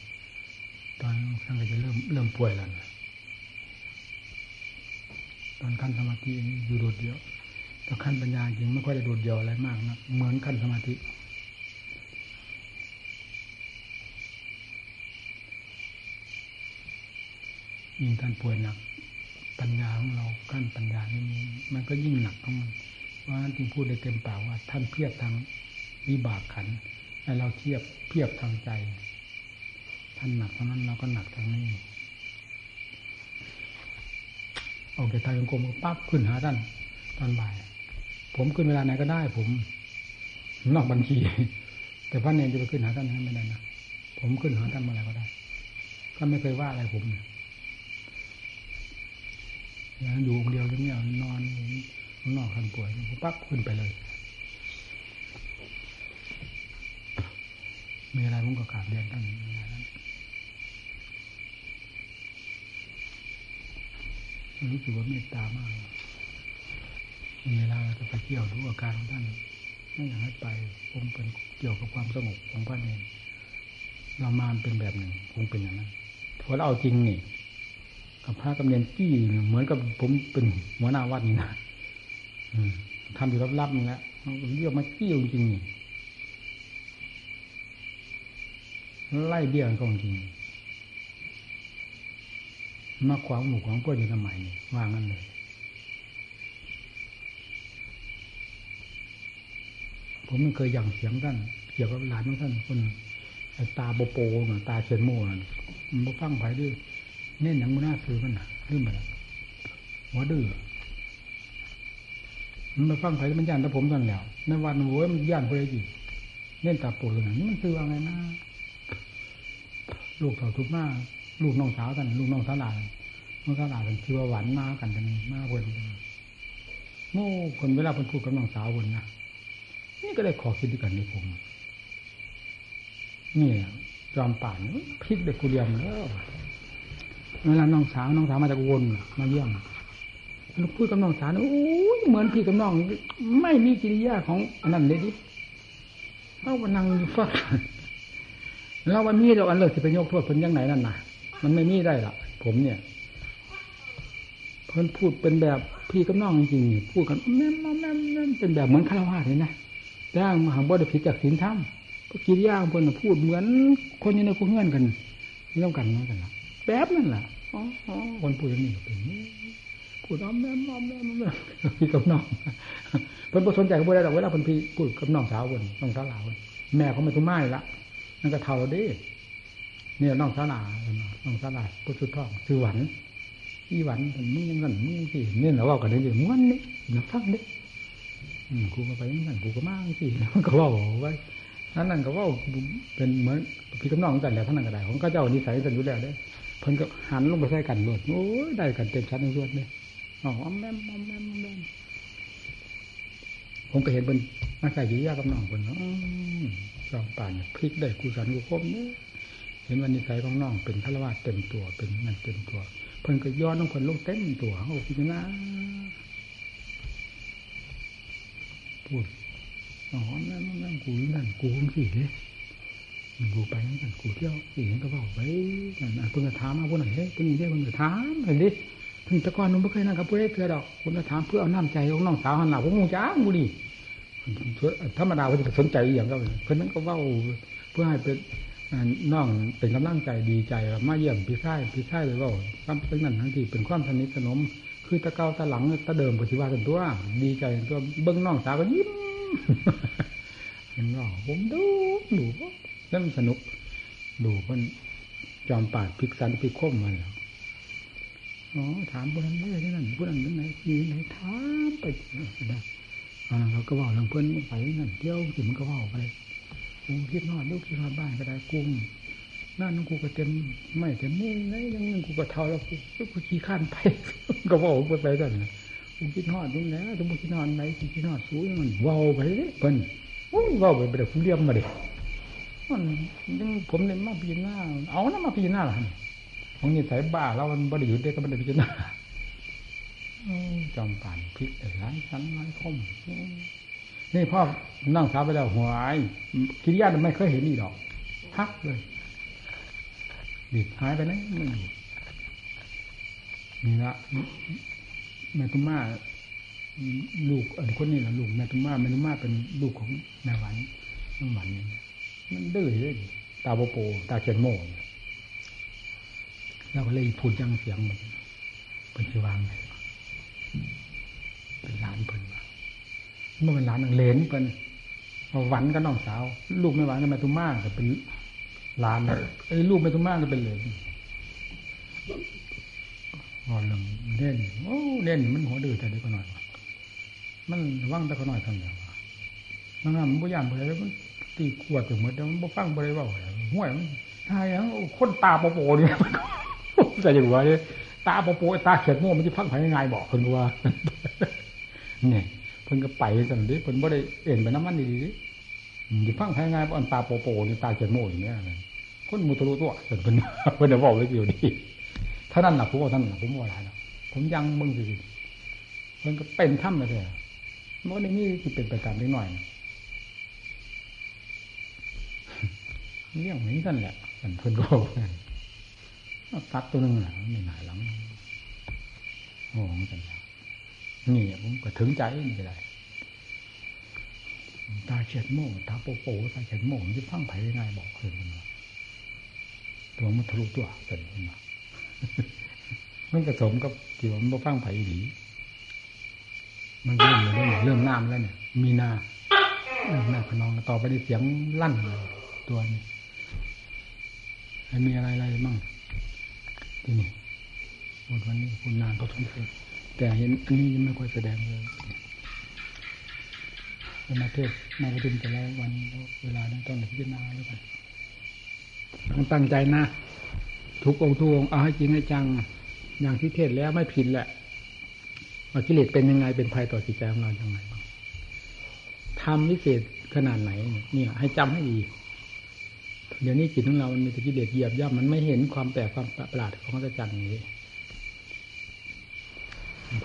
ตอนท่านก็จะเริ่มป่วยแล้วนะตอนขั้นสมาธิอยู่โดดเดี่ยวตอนขั้นปัญญาจริงไม่ค่อยได้โดดเดี่ยวอะไรมากนะเหมือนขั้นสมาธิยิ่งท่านป่วยหนักปัญญาของเราขั้นปัญญานี่มันก็ยิ่งหนักของมันว่าท่านจึงพูดได้เต็มปากว่าท่านเพียบทั้งวิบากขันธ์ให้เราเทียบทางใจท่านหนักเท่านั้นเราก็หนักทางนี้ออกจากทางกรมก็ปั๊บขึ้นหาท่านตอนบ่ายผมขึ้นเวลาไหนก็ได้ผมนอกบัญชีแต่พระเนรจะไปขึ้นหาท่านไม่ได้นะผมขึ้นหาท่านเมื่อไหร่ก็ได้ก็ไม่เคยว่าอะไรผมอย่างอยู่องค์เดียวเงี้ยนอนนอกคันป่วยผมปั๊บขึ้นไปเลยมีอะไรผมก็กราบเรียนท่านรู้สึกว่าเมตตามากเวลาเราจะไปเกี่ยวดูอาการของท่านไม่อยากให้ไปคงเป็นเกี่ยวกับความสงบของท่านเองเรามาเป็นแบบหนึ่งคงเป็นอย่างนั้นถ้าเราเอาจริงนี่กับพระกำเนิดจี้เหมือนกับผมเป็นหัวหน้าวัดนี่นะทำอยู่ลับๆนี่แหละเรียกมาจี้จริงนี่ไล่เบี้ยกันก็จริงมาขวางหมู่ขวางเพื่อนอยู่ทำไมว่างั้นเลยผมไม่เคยหยั่งเสียงท่านเกี่ยวกับหลานของท่านคนตาโบโปน่ะตาเชนโม่น่ะมันบ่ฟังไผดื้อเน้นหนังมันน่าซื้อมันน่ะดื้อมันหัวดื้อมันบ่ฟังไผมันย่านแต่ผมนั่นแล้วในวันโว้ยมันย่านเพิ่นอีกเน้นตาโปน่ะมันซื้อว่าไงนะลูกสาวทุกมากลูกน้องสาวกันลูกน้องสาวหลานน้องสาวหลานกันคือว่าหวานมากกันกันมากคนโง่คนเวลาคนพูดกับน้องสาวคนนะนี่ก็ได้ขอคิดด้วยกันในผมนี่จอมป่านพิษเด็กกุเรียมแล้วเวลาน้องสาวมาจากวนมาเยี่ยมลูกพูดกับน้องสาวโอ้ยเหมือนพี่กับน้องไม่มีกิริยาของอันนั้นเลยดิเอ้าวันนั่งฟักเราวันนี้เราอันเลิกที่ไปยกโทษเพิ่นยังไหนนั่นน่ะมันไม่มีได้ล่ะผมเนี่ยเพิ่นพูดเป็นแบบพี่กับน้องจริงๆพูดกันแม่นๆๆเป็นแบบเหมือนฆราวาสนี่นะแต่มหาบ่ได้ผิดจากศีลธรรมก็กิริยาของเพิ่นพูดเหมือนคนอยู่ในคุกเฮือนกันนี่ต้องกันเหมือนกันล่ะแป๊บนั่นล่ะอ๋อๆคนพูดอย่างนี้เป็นพูดอ้อมแม่นๆพี่กับน้องเพิ่นบ่สนใจกับบ่ได้ดอกเวลาเพิ่นพี่พูดกับน้องสาวเพิ่นน้องสาวหลานเพิ่นแม่เขาไม่ทุไม้ล่ะนั่นก็เท่าดิเนี่ยน้องสาราน้องสาราผู้สุดท้องคือหวัน อีหวันมึงยังนั่นมึงสิเนี่ยเราว่ากันได้ม้วนนี่นักฟังดิกูก็ไปนั่นกูก็มากสิก็ว่าไว้นั่นก็ว่าเป็นเหมือนพี่กับน้องกันแหละท่านนั่นก็ได้ของก็เจ้านิสัยกันอยู่แล้วเด้เพิ่นก็หันลงไปใส่กันรวดโอ้ยได้กันเต็มชั้นรวดเลยอ๋อแม่แม่ผมก็เห็นเพิ่นมาใส่อยู่ยากับน้องเพิ่นเนาะจอมป่านพลิกได้กูสันกูคมนี่เห็นวันนิสัยของน้องเป็นฆราวาสเต็มตัวเป็นนั่นเต็มตัวเพิ่นก็ย้อนน้องเพิ่นลงเต็มตัวโอ้พี่นะพูดอ๋อนั่นกูนั่นกูของสี่เลยมันกูไปนั่นกูเที่ยวสี่นั่นก็บอกไปนั่นอ่ะคุณจะถามมาคนไหนเฮ้ยคนนี้ได้คนจะถามเห็นดิถึงตะกอนนุ่มไม่เคยนั่งกับผู้ได้เพื่อดอกคุณจะถามเพื่อเอาน้ำใจของน้องสาวหันหลังผมงงจ้ากูดิธรรมดาเขาจะสนใจอย่างเราคนนั้นก็ว่าเพื่อให้เป็นน้องเป็นกำลังใจดีใจมาเยี่ยมพี่ชายเลยว่าความเป็นนั่นทั้งที่เป็นความสนิทสนมคือตะเกาตะหลังตะเดิมปฏิวัติกันตัวดีใจตัวเบิ้งน้องสาวก็ยิ้มเห็นว่าผมดูนั่นสนุกดูมันจอมปาดพลิกสันพลิกคมมาแล้วอ๋อถามผู้นั้นเลยนั่นผู้นั้นเรื่องไหนที่ไหนถามไปนะเราก็บอกทางเพื่อนไปนั่นเที่ยวถึงมันก็ว่าไปกูคิดนอนลูกคิดนอนบ้านก็ได้กุ้งนั่นน้องกูก็เต็มไม่เต็มนี่ไงยังนั่นกูก็เท่าแล้วกูขี้ข้านไปก็ว่าผมไปกันผมคิดนอนตรงนี้สมมติคิดนอนไหนคิดนอนสูงมันเบาไปเลยเพิ่นเบาไปไปเลยผมเรียบมาเลยมันผมเลยมาพิจารณาเอานะมาพิจารณาล่ะของนี่สายบ้าแล้วมันไม่ได้หยุดได้ก็ไม่ได้พิจารณาจอมป่านพลิกแต่ร้ายชั้นร้ายคมนี่พ่อนั่งสาวไปแล้วหัวไอ้กิริยาไม่เคยเห็นนี่ดอกพักเลยบิดหายไปไหนไม่อยู่นี่ละแม่ตุม่าลูกอะไรคนนี้ล่ะลูกแม่ตุม่าเป็นลูกของนายหวันน้องหวันมันดื้อเลยตาโปโปตาเขียนโม่แล้วก็เลยพูดจังเสียงมันเป็นชีวางเป็นหลานเพิ่นว่ามันเป็นหลานนางเลนเพิ่นหวันก็น้องสาวลูกแม่หวันกับแม่ตุม่าก็เป็นหลานไอ้ลูกแม่ตุม่าก็เป็นเหลนหอนลงเล่นโอ้เล่นมันหัวดื้อแต่เด็กก็หน่อยมันว่างแต่ก็หน่อยทำอย่างว่ามันน่ะมันบ่ย่านบ่ได้แล้วมันตีขวดอยู่หมดแล้วมันบ่ฟังบ่ได้เว้าห่วยมันทายเอาคนตาโปโปนี่แต่อย่างว่าตาโปโปตาเขียดโม่มันสิพังไผง่ายบอกเพิ่นว่านี่เพิ่นก็ไปซั่นดิเพิ่นบ่ได้เอ็นไปนำมันดีๆสิพังไผง่ายบ่อันตาโปโปนี่ตาเขียดโม่อย่างเงี้ยคนมุตะลุตัวเพิ่นน่ะเว้าเลยอยู่นี่ท่านั่นหลับผมว่าท่านหลับผมว่าอะไรหรอผมยังมึงสิมันก็เป็นถ้ำเลยเถอะเพราะในนี้คือเป็นประจำนิดหน่อยเรื่องนี้ท่านแหละท่านเพิ่นก็ตัดตัวนึงหลังไม่หนาหลังโอ้ของท่านนี่ผมก็ถึงใจนี่เลยตาเฉียดโม่ตาโปโปตาเฉียดโม่ที่พังไผ่ง่ายบอกคืนมาตัวมันทะลุตัวตื่นขึ้นมามันผสมกับที่ผมบ่ฟังไผ่หลีมันก็อยู่ได้เรื่องน้ำแล้วเนี่ยมีนาน้ำขนองต่อไปได้เสียงลั่นตัวนี้มีอะไรมั่งที่นี่วันนี้คุณนานก็ทุ่มเทแต่เห็นอันนี้ยังไม่ค่อยแสดงเลยมาเทศมาประชุมแต่ละวันเวลานั้นต้องพิจารณาด้วยกันต้องตั้งใจนะทุกองค์เอาให้จริงให้จังอย่างที่เทศแล้วไม่ผิดแหละว่ากิเลสเป็นยังไงเป็นภัยต่อจิตใจของเราอย่างไรบ้างทำวิเศษขนาดไหนเนี่ยให้จำให้ดีเดี๋ยวนี้จิตของเรามันมีแต่กิเลสเหยียบย่ำมันไม่เห็นความแปลกความประหลาดของพระจันทร์นี้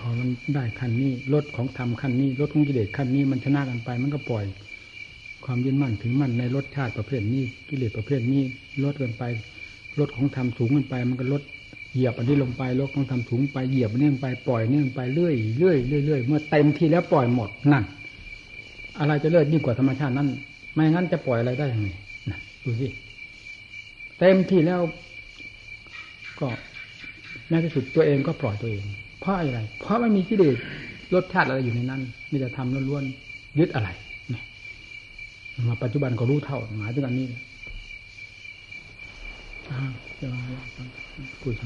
พอมันได้ขั้นนี้ลดของธรรมขั้นนี้ลดของกิเลสขั้นนี้มันชนะกันไปมันก็ปล่อยความยึดมั่นถือมั่นในรสชาติประเภทนี้กิเลสประเภทนี้ลดกันไปลดของธรรมสูงขึ้นไปมันก็ลดเหยียบอันนี้ลงไปลดของธรรมสูงไปเหยียบอันนี้ลงไปปล่อยอันนี้ลงไปเรื่อยเมื่อเต็มที่แล้วปล่อยหมดนั่นอะไรจะเลิศยิ่งกว่าธรรมชาตินั้นไม่งั้นจะปล่อยอะไรได้ยังไงนะดูสิเต็มที่แล้วก็ในที่สุดตัวเองก็ปล่อยตัวเองเพราะอะไรเพราะไม่มีกิเลสรสชาติอะไรอยู่ในนั้นมีแต่ธรรมล้วนๆยึดอะไรมาปัจจุบันก็รู้เท่าหมายถึงอันนี้ 啊，对吧？不疼。